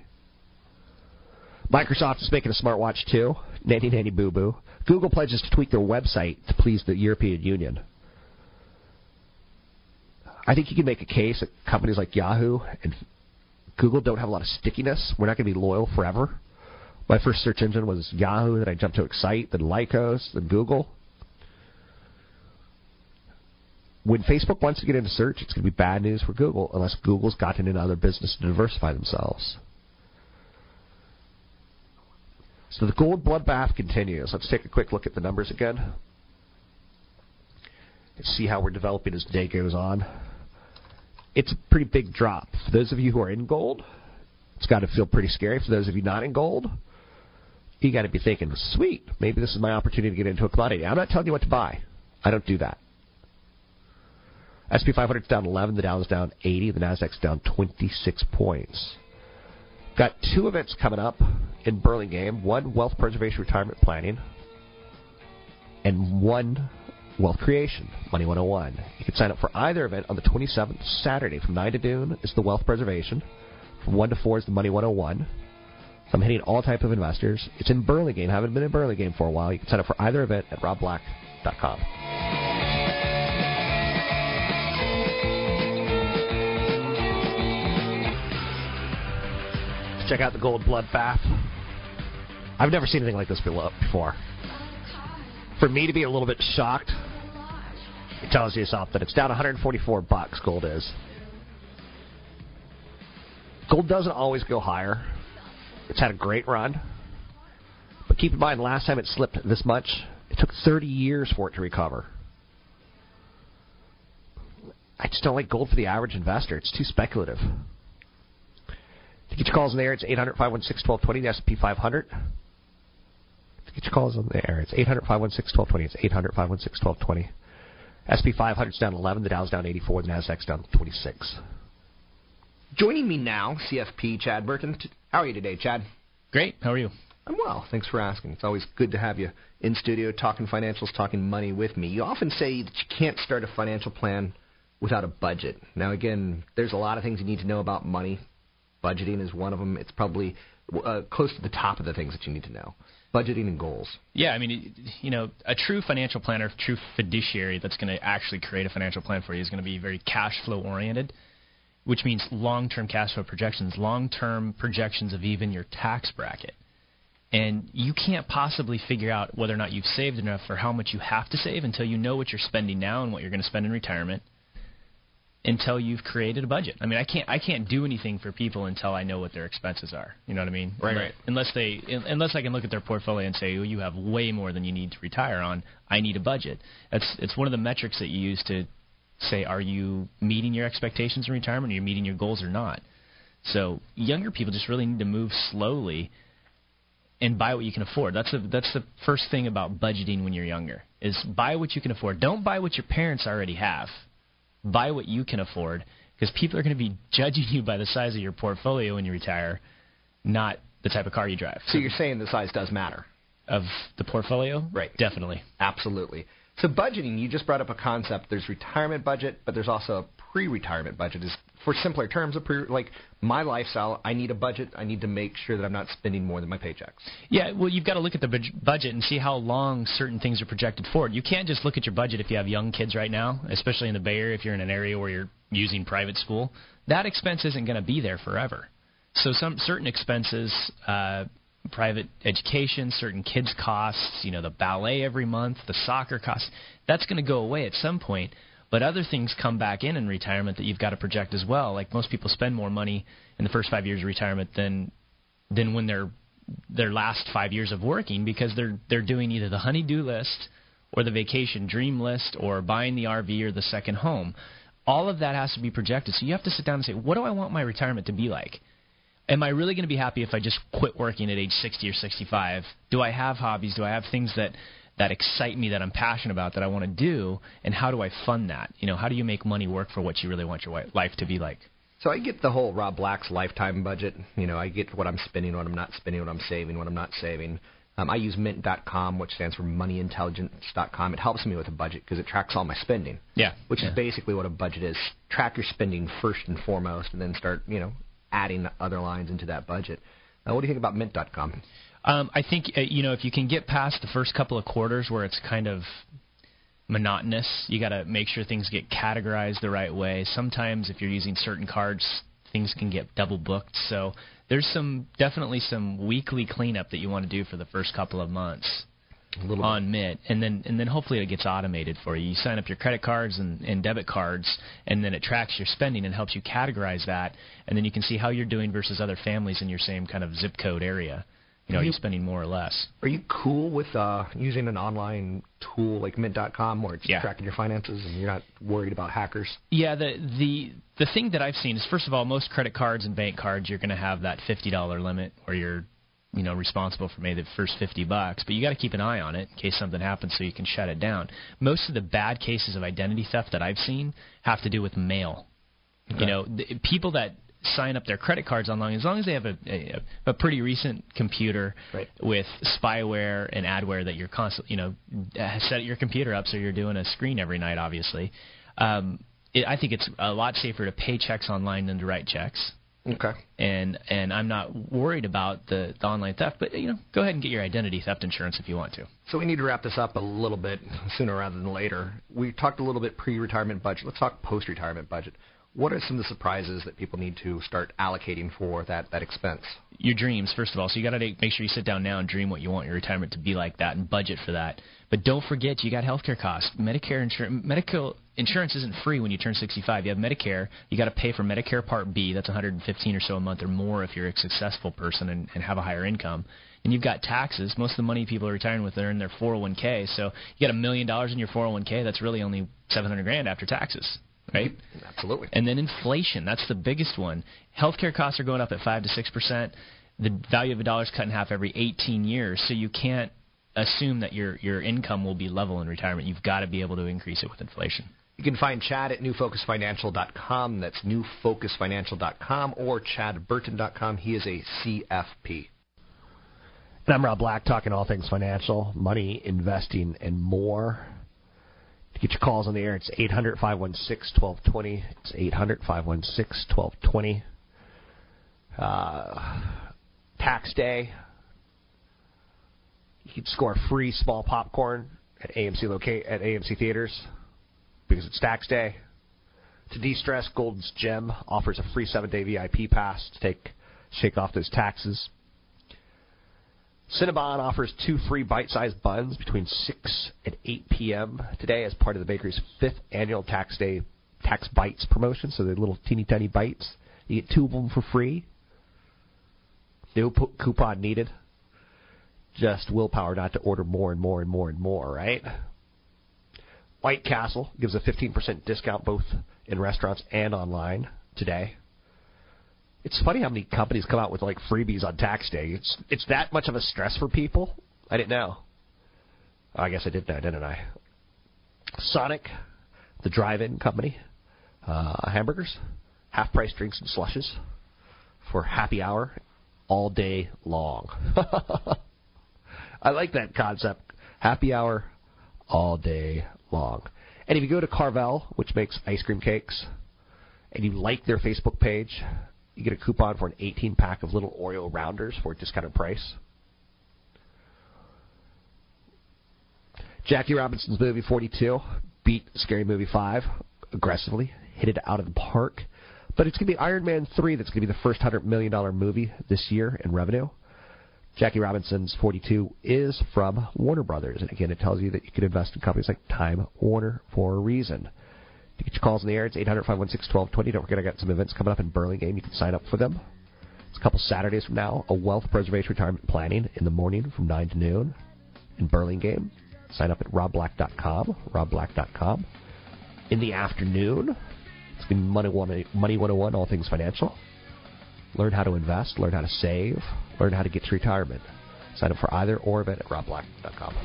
Microsoft is making a smartwatch too. Nanny nanny boo boo. Google pledges to tweak their website to please the European Union. I think you can make a case that companies like Yahoo and Google don't have a lot of stickiness. We're not going to be loyal forever. My first search engine was Yahoo, then I jumped to Excite, then Lycos, then Google. When Facebook wants to get into search, it's going to be bad news for Google unless Google's gotten into other business to diversify themselves. So the gold bloodbath continues. Let's take a quick look at the numbers again and see how we're developing as the day goes on. It's a pretty big drop. For those of you who are in gold, it's got to feel pretty scary. For those of you not in gold, you got to be thinking, sweet, maybe this is my opportunity to get into a commodity. I'm not telling you what to buy. I don't do that. S&P 500 is down 11, the Dow is down 80, the Nasdaq's down 26 points. Got two events coming up in Burlingame, one wealth preservation retirement planning, and one wealth creation, Money 101. You can sign up for either event on the 27th, Saturday, from 9 to noon is the wealth preservation, from 1 to 4 is the Money 101. I'm hitting all types of investors. It's in Burlingame. I haven't been in Burlingame for a while. You can sign up for either event at robblack.com. Check out the gold bloodbath. I've never seen anything like this before. For me to be a little bit shocked, it tells you something. It's down 144 bucks, gold is. Gold doesn't always go higher. It's had a great run. But keep in mind, last time it slipped this much, it took 30 years for it to recover. I just don't like gold for the average investor. It's too speculative. To get your calls in the air, it's 800-516-1220, the S&P 500. To get your calls in the air, it's 800-516-1220. It's 800-516-1220. S&P 500's down 11, the Dow's down 84, the Nasdaq's down 26. Joining me now, CFP Chad Burton. How are you today, Chad? Great. How are you? I'm well. Thanks for asking. It's always good to have you in studio talking financials, talking money with me. You often say that you can't start a financial plan without a budget. Now, again, there's a lot of things you need to know about money. Budgeting is one of them. It's probably close to the top of the things that you need to know. Budgeting and goals. Yeah, I mean, you know, a true financial planner, a true fiduciary that's going to actually create a financial plan for you is going to be very cash flow oriented, which means long-term cash flow projections, long-term projections of even your tax bracket. And you can't possibly figure out whether or not you've saved enough or how much you have to save until you know what you're spending now and what you're going to spend in retirement, until you've created a budget. I mean, I can't do anything for people until I know what their expenses are. You know what I mean? Right, right. Unless I can look at their portfolio and say, well, you have way more than you need to retire on. I need a budget. It's one of the metrics that you use to say, are you meeting your expectations in retirement? Are you meeting your goals or not? So younger people just really need to move slowly and buy what you can afford. That's the first thing about budgeting when you're younger, is buy what you can afford. Don't buy what your parents already have. Buy what you can afford, because people are going to be judging you by the size of your portfolio when you retire, not the type of car you drive. So you're saying the size does matter? of the portfolio? Right. Definitely. Absolutely. So budgeting, you just brought up a concept. There's retirement budget, but there's also a pre-retirement budget. Is for simpler terms, like my lifestyle, I need a budget. I need to make sure that I'm not spending more than my paychecks. Yeah, well, you've got to look at the budget and see how long certain things are projected forward. You can't just look at your budget if you have young kids right now, especially in the Bay Area, if you're in an area where you're using private school. That expense isn't going to be there forever. So some certain expenses, private education, certain kids' costs, you know, the ballet every month, the soccer costs, that's going to go away at some point. But other things come back in retirement that you've got to project as well. Like most people spend more money in the first 5 years of retirement than when they're their last 5 years of working, because they're doing either the honey-do list or the vacation dream list or buying the RV or the second home. All of that has to be projected. So you have to sit down and say, what do I want my retirement to be like? Am I really going to be happy if I just quit working at age 60 or 65? Do I have hobbies? Do I have things that excite me, that I'm passionate about, that I want to do? And how do I fund that? You know, how do you make money work for what you really want your life to be like? So I get the whole Rob Black's lifetime budget. You know, I get what I'm spending, what I'm not spending, what I'm saving, what I'm not saving. I use Mint.com, which stands for MoneyIntelligence.com. It helps me with a budget because it tracks all my spending. Yeah. Which is basically what a budget is. Track your spending first and foremost, and then start, you know, adding other lines into that budget. What do you think about Mint.com? I think, you know, if you can get past the first couple of quarters where it's kind of monotonous, you got to make sure things get categorized the right way. Sometimes if you're using certain cards, things can get double booked. So there's definitely some weekly cleanup that you want to do for the first couple of months on Mint, and then hopefully it gets automated for you. You sign up your credit cards and debit cards, and then it tracks your spending and helps you categorize that, and then you can see how you're doing versus other families in your same kind of zip code area. You know, are you spending more or less? Are you cool with using an online tool like Mint.com where it's tracking your finances and you're not worried about hackers? Yeah, the thing that I've seen is, first of all, most credit cards and bank cards, you're going to have that $50 limit where you're, you know, responsible for maybe the first $50, but you got to keep an eye on it in case something happens so you can shut it down. Most of the bad cases of identity theft that I've seen have to do with mail. Okay. You know, people that sign up their credit cards online, as long as they have a pretty recent computer with spyware and adware that you're constantly, you know, set your computer up so you're doing a screen every night, obviously. I think it's a lot safer to pay checks online than to write checks. Okay. And I'm not worried about the online theft, but, you know, go ahead and get your identity theft insurance if you want to. So we need to wrap this up a little bit sooner rather than later. We talked a little bit pre-retirement budget. Let's talk post-retirement budget. What are some of the surprises that people need to start allocating for that expense? Your dreams, first of all. So you got to make sure you sit down now and dream what you want your retirement to be like that and budget for that. But don't forget, you got healthcare costs. Medical insurance isn't free when you turn 65. You have Medicare. You got to pay for Medicare Part B. That's $115 or so a month or more if you're a successful person and have a higher income. And you've got taxes. Most of the money people are retiring with are in their 401k. So you got $1 million in your 401k. That's really only $700,000 after taxes. Right? Absolutely. And then inflation, that's the biggest one. Healthcare costs are going up at 5 to 6%. The value of a dollar is cut in half every 18 years, so you can't assume that your income will be level in retirement. You've got to be able to increase it with inflation. You can find Chad at newfocusfinancial.com. That's newfocusfinancial.com or chadburton.com. He is a CFP. And I'm Rob Black, talking all things financial, money, investing, and more. Get your calls on the air. It's 800-516-1220. It's 800-516-1220. Tax day. You can score free small popcorn at AMC Theaters because it's tax day. To de-stress, Golden's Gem offers a free 7-day VIP pass to shake off those taxes. Cinnabon offers 2 free bite-sized buns between 6 and 8 p.m. today as part of the bakery's 5th annual Tax Day Tax Bites promotion. So they're little teeny tiny bites. You get 2 of them for free. No coupon needed. Just willpower not to order more and more and more and more, right? White Castle gives a 15% discount both in restaurants and online today. It's funny how many companies come out with, like, freebies on tax day. It's that much of a stress for people? I didn't know. I guess I did know, didn't I? Sonic, the drive-in company, hamburgers, half-price drinks and slushes for happy hour all day long. I like that concept. Happy hour all day long. And if you go to Carvel, which makes ice cream cakes, and you like their Facebook page, you get a coupon for an 18-pack of little Oreo rounders for a discounted price. Jackie Robinson's movie 42 beat Scary Movie 5 aggressively, hit it out of the park. But it's going to be Iron Man 3 that's going to be the first $100 million movie this year in revenue. Jackie Robinson's 42 is from Warner Brothers. And again, it tells you that you can invest in companies like Time Warner for a reason. To get your calls in the air, it's 800-516-1220. Don't forget, I got some events coming up in Burlingame. You can sign up for them. It's a couple Saturdays from now. A wealth preservation retirement planning in the morning from 9 to noon in Burlingame. Sign up at robblack.com, robblack.com. In the afternoon, it's going to be Money 101, all things financial. Learn how to invest, learn how to save, learn how to get to retirement. Sign up for either or event at robblack.com.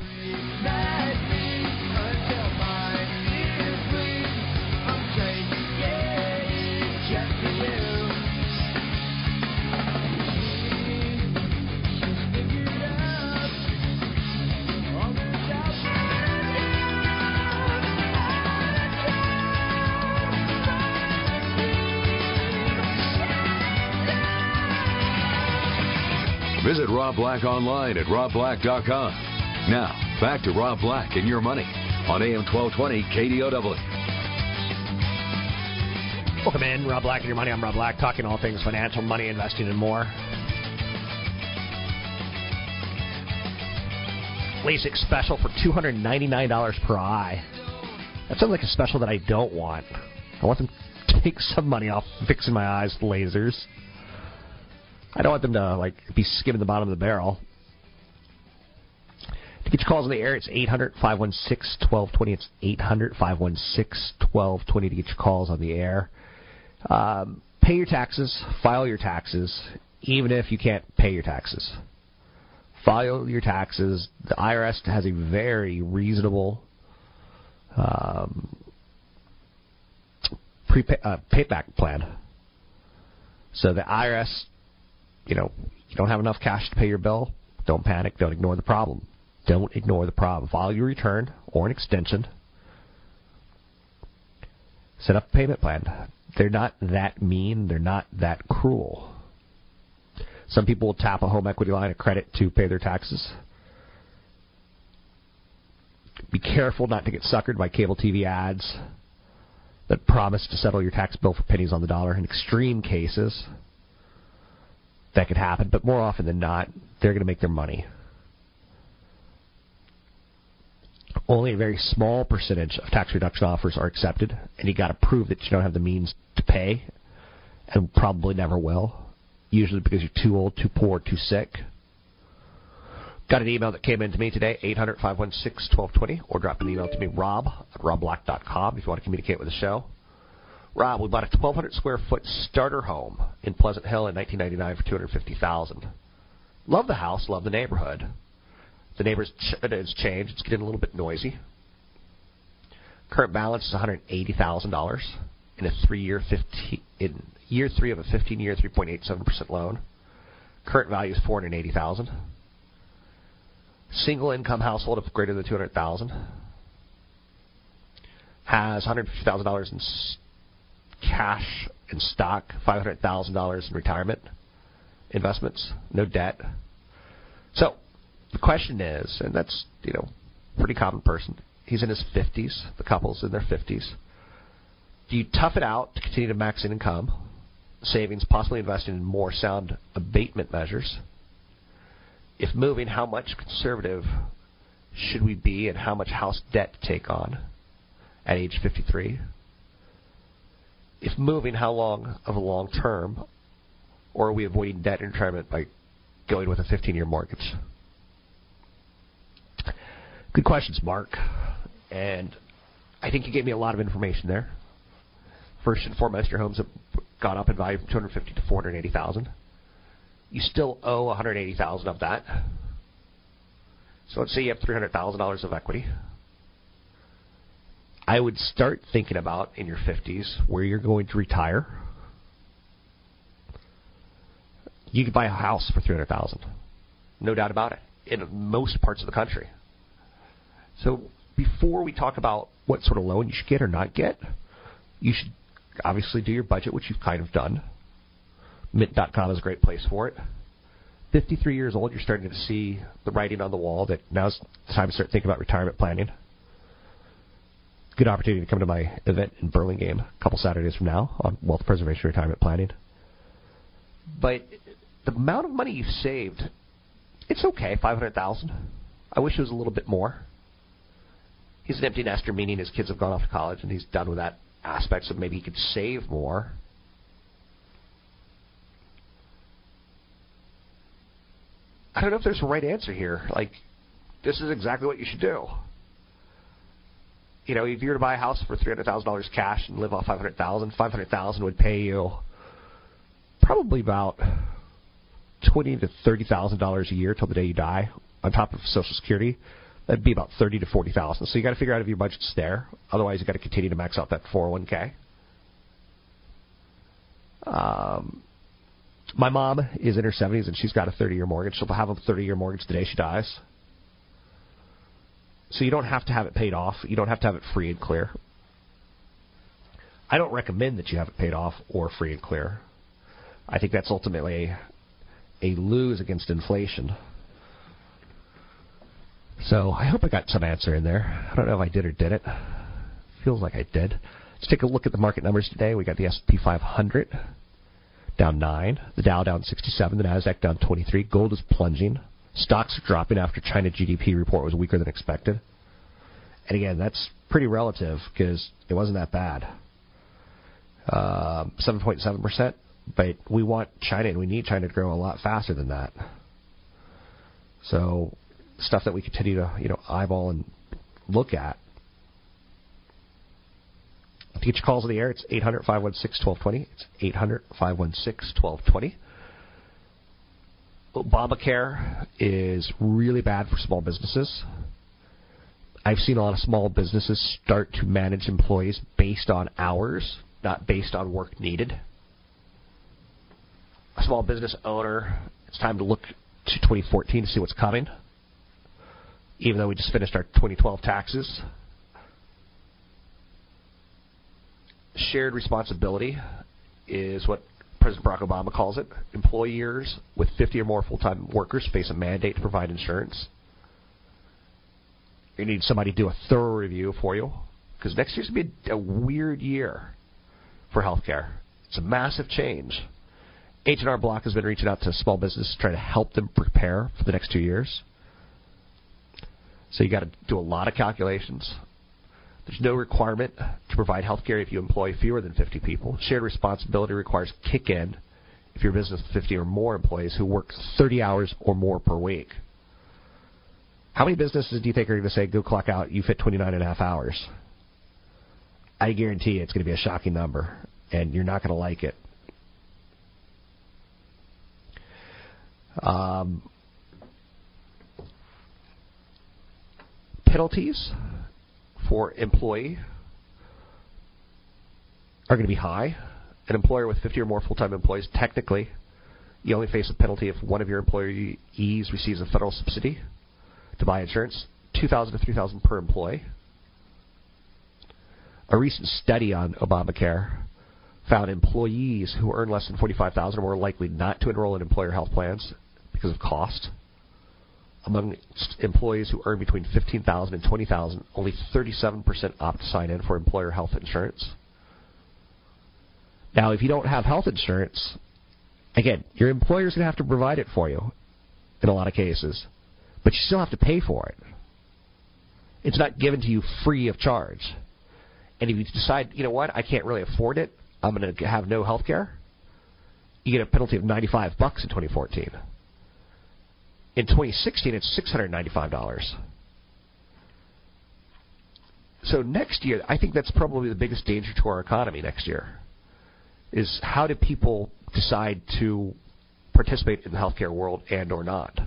Visit Rob Black online at robblack.com. Now, back to Rob Black and Your Money on AM 1220 KDOW. Welcome in, Rob Black and Your Money. I'm Rob Black, talking all things financial, money, investing, and more. LASIK special for $299 per eye. That sounds like a special that I don't want. I want them to take some money off fixing my eyes with lasers. I don't want them to be skimming the bottom of the barrel. To get your calls in the air, it's 800-516-1220. It's 800-516-1220 to get your calls on the air. Pay your taxes. File your taxes, even if you can't pay your taxes. File your taxes. The IRS has a very reasonable payback plan. So the IRS... you don't have enough cash to pay your bill, don't panic, don't ignore the problem. Don't ignore the problem. File your return or an extension. Set up a payment plan. They're not that mean. They're not that cruel. Some people will tap a home equity line of credit to pay their taxes. Be careful not to get suckered by cable TV ads that promise to settle your tax bill for pennies on the dollar. In extreme cases... that could happen, but more often than not, they're going to make their money. Only a very small percentage of tax reduction offers are accepted, and you got to prove that you don't have the means to pay, and probably never will, usually because you're too old, too poor, too sick. Got an email that came in to me today, 800-516-1220, or drop an email to me, rob at robblack.com if you want to communicate with the show. Rob, we bought a 1,200-square-foot starter home in Pleasant Hill in 1999 for $250,000. Love the house, love the neighborhood. The neighborhood has changed. It's getting a little bit noisy. Current balance is $180,000 in year three of a 15-year, 3.87% loan. Current value is $480,000. Single-income household of greater than $200,000. Has $150,000 in cash and stock, $500,000 in retirement investments, no debt. So the question is, and that's, pretty common person. He's in his 50s. The couple's in their 50s. Do you tough it out to continue to max income, savings, possibly investing in more sound abatement measures? If moving, how much conservative should we be and how much house debt to take on at age 53? If moving, how long of a long term, or are we avoiding debt in retirement by going with a 15-year mortgage? Good questions, Mark. And I think you gave me a lot of information there. First and foremost, your homes have gone up in value from $250,000 to $480,000. You still owe $180,000 of that. So let's say you have $300,000 of equity. I would start thinking about, in your 50s, where you're going to retire. You could buy a house for $300,000. No doubt about it. in most parts of the country. So before we talk about what sort of loan you should get or not get, you should obviously do your budget, which you've kind of done. Mint.com is a great place for it. 53 years old, you're starting to see the writing on the wall that now's the time to start thinking about retirement planning. Good opportunity to come to my event in Burlingame a couple Saturdays from now on wealth preservation and retirement planning. But the amount of money you've saved, it's okay, $500,000. I wish it was a little bit more. He's an empty nester, meaning his kids have gone off to college and he's done with that aspect, so maybe he could save more. I don't know if there's a right answer here. Like, this is exactly what you should do. You know, if you were to buy a house for $300,000 cash and live off $500,000, $500,000 would pay you probably about $20,000 to $30,000 a year till the day you die, on top of Social Security. That'd be about $30,000 to $40,000. So you got to figure out if your budget's there. Otherwise, you got to continue to max out that 401k. My mom is in her 70s and she's got a 30-year mortgage. She'll have a 30-year mortgage the day she dies. So you don't have to have it paid off. You don't have to have it free and clear. I don't recommend that you have it paid off or free and clear. I think that's ultimately a lose against inflation. So I hope I got some answer in there. I don't know if I did or didn't. Feels like I did. Let's take a look at the market numbers today. We got the S&P 500 down 9, the Dow down 67, the Nasdaq down 23. Gold is plunging. Stocks are dropping after China GDP report was weaker than expected. And again, that's pretty relative because it wasn't that bad. 7.7%, but we want China and we need China to grow a lot faster than that. So stuff that we continue to eyeball and look at. To get your calls on the air, it's 800-516-1220. It's 800-516-1220. Obamacare is really bad for small businesses. I've seen a lot of small businesses start to manage employees based on hours, not based on work needed. A small business owner, it's time to look to 2014 to see what's coming, even though we just finished our 2012 taxes. Shared responsibility is what President Barack Obama calls it. Employers with 50 or more full-time workers face a mandate to provide insurance. You need somebody to do a thorough review for you, because next year's going to be a weird year for healthcare. It's a massive change. H&R Block has been reaching out to small businesses to try to help them prepare for the next 2 years. So you got to do a lot of calculations. There's no requirement to provide health care if you employ fewer than 50 people. Shared responsibility requires kick-in if your business has 50 or more employees who work 30 hours or more per week. How many businesses do you think are going to say, go clock out, you fit 29 and a half hours? I guarantee you it's going to be a shocking number, and you're not going to like it. Penalties for employee are going to be high. An employer with 50 or more full-time employees, technically, you only face a penalty if one of your employees receives a federal subsidy to buy insurance, $2,000 to $3,000 per employee. A recent study on Obamacare found employees who earn less than $45,000 are more likely not to enroll in employer health plans because of cost. Among employees who earn between $15,000 and $20,000, only 37% opt to sign in for employer health insurance. Now, if you don't have health insurance, again, your employer's going to have to provide it for you in a lot of cases, but you still have to pay for it. It's not given to you free of charge. And if you decide, you know what, I can't really afford it, I'm going to have no health care, you get a penalty of $95 in 2014. In 2016, it's $695. So next year, I think that's probably the biggest danger to our economy next year, is how do people decide to participate in the healthcare world and or not.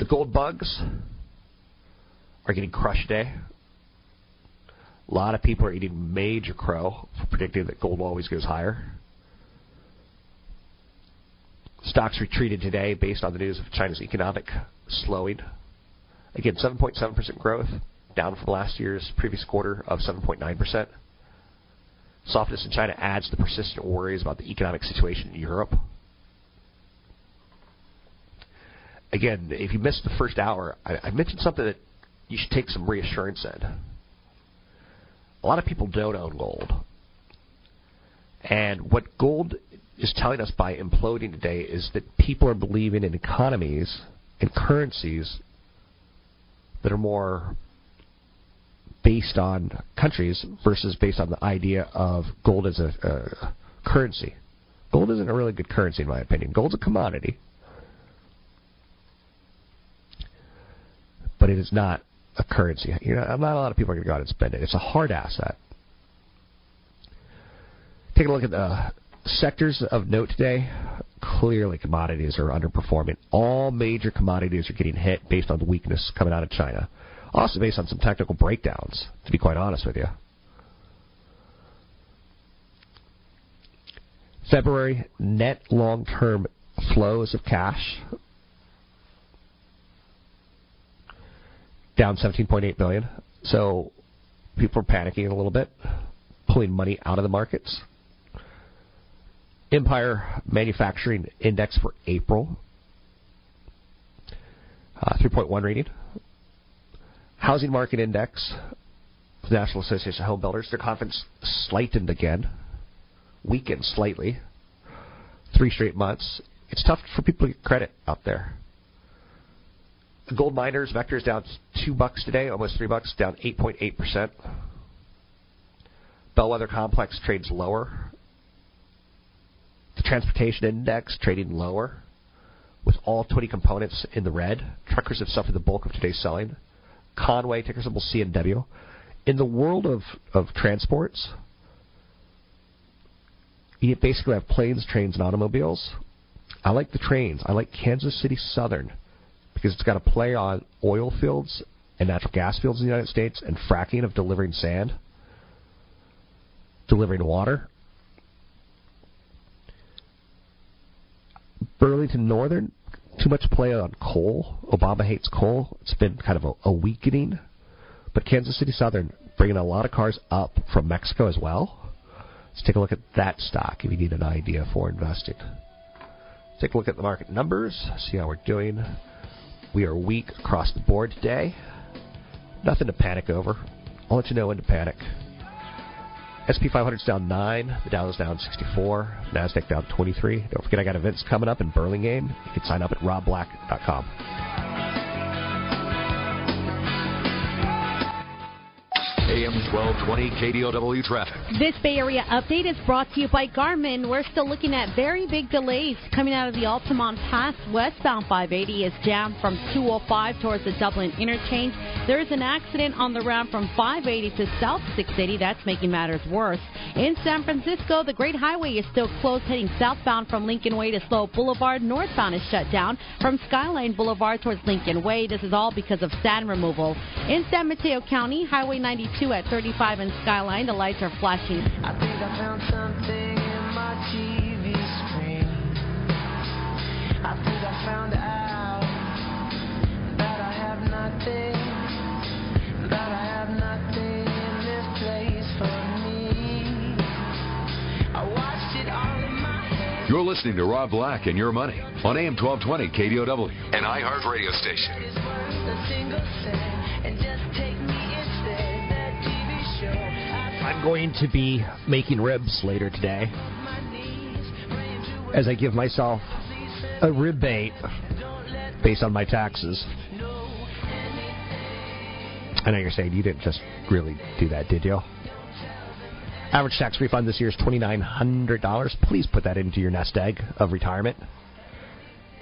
The gold bugs are getting crushed today. A lot of people are eating major crow for predicting that gold always goes higher. Stocks retreated today based on the news of China's economic slowing. Again, 7.7% growth, down from last year's previous quarter of 7.9%. Softness in China adds to the persistent worries about the economic situation in Europe. Again, if you missed the first hour, I mentioned something that you should take some reassurance in. A lot of people don't own gold. And what gold is telling us by imploding today is that people are believing in economies and currencies that are more based on countries versus based on the idea of gold as a currency. Gold isn't a really good currency, in my opinion. Gold's a commodity, but it is not a currency. You know, not a lot of people are going to go out and spend it. It's a hard asset. Take a look at the sectors of note today. Clearly, commodities are underperforming. All major commodities are getting hit based on the weakness coming out of China. Also based on some technical breakdowns, to be quite honest with you. February net long-term flows of cash down $17.8 billion. So people are panicking a little bit, pulling money out of the markets. Empire Manufacturing Index for April, 3.1 reading. Housing Market Index, the National Association of Home Builders, their confidence slightened again, weakened slightly, 3 straight months. It's tough for people to get credit out there. The gold miners, Vector's down $2 today, almost $3, down 8.8%. Bellwether Complex trades lower. The Transportation Index trading lower, with all 20 components in the red. Truckers have suffered the bulk of today's selling. Conway, ticker symbol CNW. In the world of transports, you basically have planes, trains, and automobiles. I like the trains. I like Kansas City Southern because it's got a play on oil fields and natural gas fields in the United States and fracking of delivering sand, delivering water. Burlington Northern, too much play on coal. Obama hates coal. It's been kind of a weakening. But Kansas City Southern bringing a lot of cars up from Mexico as well. Let's take a look at that stock if you need an idea for investing. Take a look at the market numbers, see how we're doing. We are weak across the board today. Nothing to panic over. I'll let you know when to panic. S&P 500's down 9, the Dow is down 64, NASDAQ down 23. Don't forget I got events coming up in Burlingame. You can sign up at robblack.com. AM 1220 KDOW traffic. This Bay Area update is brought to you by Garmin. We're still looking at very big delays coming out of the Altamont Pass. Westbound 580 is jammed from 205 towards the Dublin interchange. There is an accident on the ramp from 580 to South 680. That's making matters worse. In San Francisco, the Great Highway is still closed heading southbound from Lincoln Way to Sloat Boulevard. Northbound is shut down from Skyline Boulevard towards Lincoln Way. This is all because of sand removal. In San Mateo County, Highway 92 at 35 and Skyline, the lights are flashing. I think I found something in my TV screen. I think I found out that I have nothing. That I have nothing in this place for me. I watched it all in my head. You're listening to Rob Black and Your Money on AM 1220 KDOW, an iHeart radio station. It's worth a single cent and just take me instead. That TV show. I'm going to be making ribs later today as I give myself a rib bait based on my taxes. I know you're saying you didn't just really do that, did you? Average tax refund this year is $2,900. Please put that into your nest egg of retirement.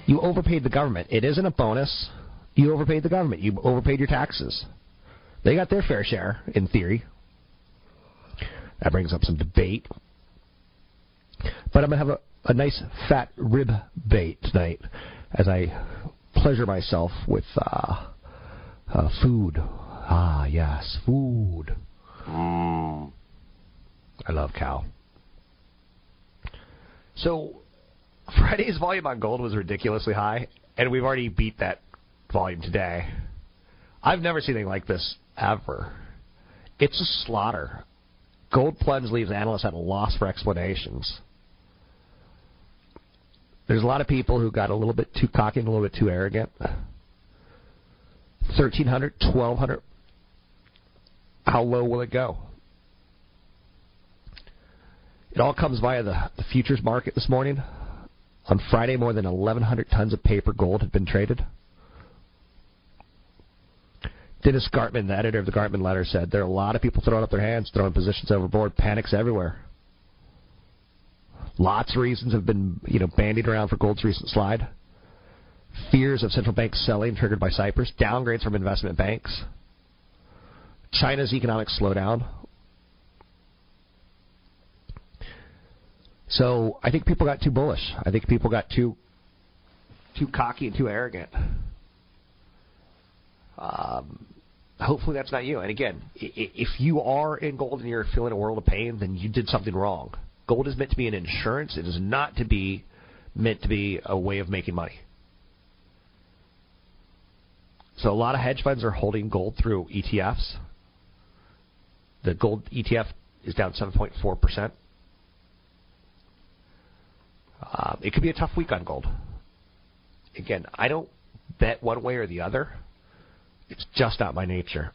You overpaid the government. It isn't a bonus. You overpaid the government. You overpaid your taxes. They got their fair share, in theory. That brings up some debate. But I'm going to have a nice fat rib bait tonight as I pleasure myself with food. Ah, yes, food. I love cow. So, Friday's volume on gold was ridiculously high, and we've already beat that volume today. I've never seen anything like this ever. It's a slaughter. Gold plunge leaves analysts at a loss for explanations. There's a lot of people who got a little bit too cocky and a little bit too arrogant. 1,300, 1,200. How low will it go? It all comes via the futures market this morning. On Friday, more than 1,100 tons of paper gold had been traded. Dennis Gartman, the editor of the Gartman Letter, said, there are a lot of people throwing up their hands, throwing positions overboard, panics everywhere. Lots of reasons have been bandied around for gold's recent slide. Fears of central bank selling triggered by Cyprus, downgrades from investment banks, China's economic slowdown. So I think people got too bullish. I think people got too cocky and too arrogant. Hopefully that's not you. And again, if you are in gold and you're feeling a world of pain, then you did something wrong. Gold is meant to be an insurance. It is not to be meant to be a way of making money. So a lot of hedge funds are holding gold through ETFs. The gold ETF is down 7.4%. It could be a tough week on gold. Again, I don't bet one way or the other. It's just not my nature.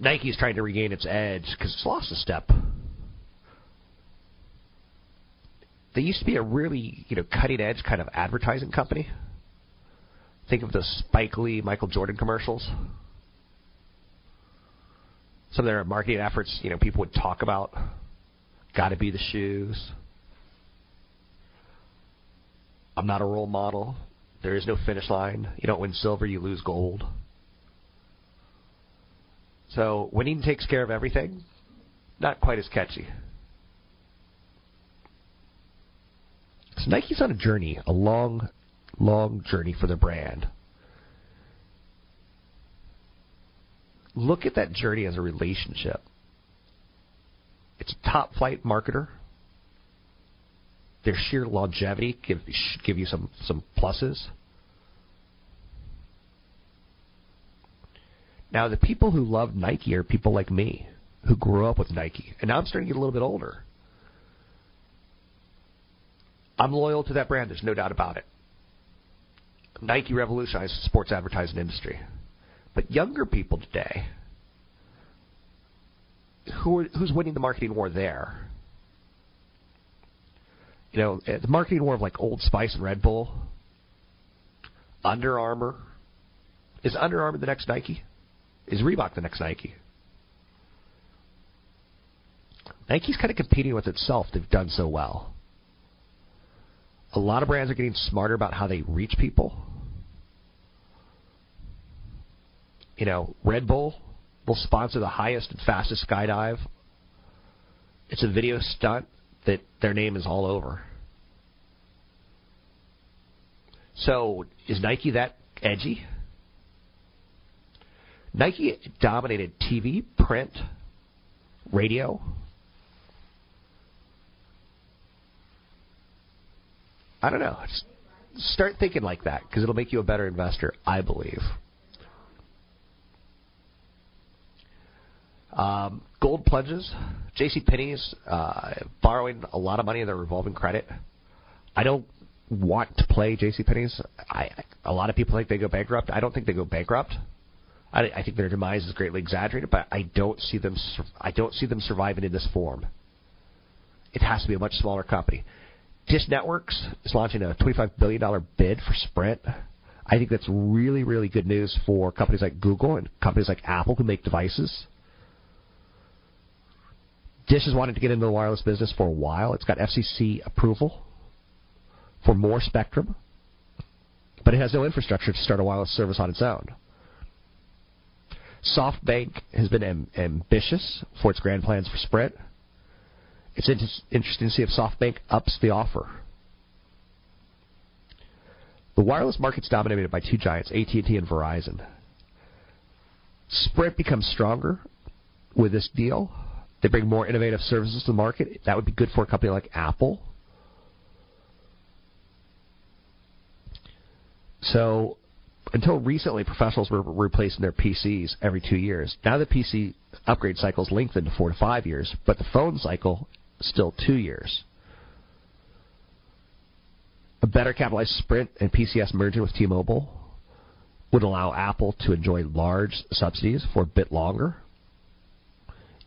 Nike's trying to regain its edge because it's lost a step. They used to be a really cutting-edge kind of advertising company. Think of the Spike Lee, Michael Jordan commercials. Some of their marketing efforts, people would talk about. Got to be the shoes. I'm not a role model. There is no finish line. You don't win silver, you lose gold. So winning takes care of everything. Not quite as catchy. So Nike's on a journey, a long, long journey for their brand. Look at that journey as a relationship. It's a top flight marketer. Their sheer longevity should give you some pluses. Now, the people who love Nike are people like me who grew up with Nike. And now I'm starting to get a little bit older. I'm loyal to that brand. There's no doubt about it. Nike revolutionized the sports advertising industry. But younger people today, who's winning the marketing war there? The marketing war of like Old Spice and Red Bull, Under Armour. Is Under Armour the next Nike? Is Reebok the next Nike? Nike's kind of competing with itself. They've done so well. A lot of brands are getting smarter about how they reach people. Red Bull will sponsor the highest and fastest skydive. It's a video stunt that their name is all over. So is Nike that edgy? Nike dominated TV, print, radio. I don't know. Just start thinking like that because it'll make you a better investor, I believe. Gold plunges. J.C. Penney's borrowing a lot of money in their revolving credit. I don't want to play J.C. Penney's. A lot of people think they go bankrupt. I don't think they go bankrupt. I think their demise is greatly exaggerated, but I don't see them surviving in this form. It has to be a much smaller company. Dish Network is launching a $25 billion bid for Sprint. I think that's really, really good news for companies like Google and companies like Apple who make devices. Dish has wanted to get into the wireless business for a while. It's got FCC approval for more spectrum, but it has no infrastructure to start a wireless service on its own. SoftBank has been ambitious for its grand plans for Sprint. It's interesting to see if SoftBank ups the offer. The wireless market's dominated by two giants, AT&T and Verizon. Sprint becomes stronger with this deal. They bring more innovative services to the market. That would be good for a company like Apple, So until recently, professionals were replacing their PCs every 2 years. Now the PC upgrade cycle's lengthened to 4 to 5 years, but the phone cycle still 2 years. A better capitalized Sprint and PCS merger with T-Mobile would allow Apple to enjoy large subsidies for a bit longer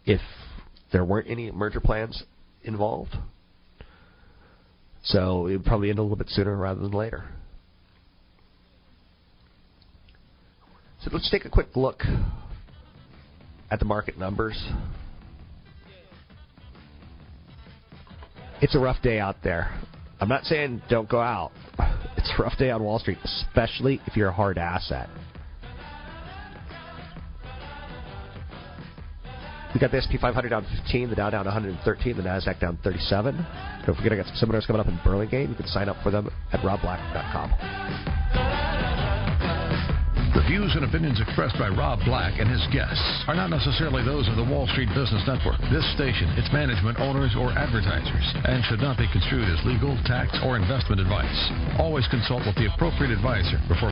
if there weren't any merger plans involved. So it would probably end a little bit sooner rather than later. So let's take a quick look at the market numbers. It's a rough day out there. I'm not saying don't go out. It's a rough day on Wall Street, especially if you're a hard asset. We got the S&P 500 down 15, the Dow down 113, the Nasdaq down 37. Don't forget, I got some seminars coming up in Burlingame. You can sign up for them at robblack.com. The views and opinions expressed by Rob Black and his guests are not necessarily those of the Wall Street Business Network, this station, its management, owners, or advertisers, and should not be construed as legal, tax, or investment advice. Always consult with the appropriate advisor before...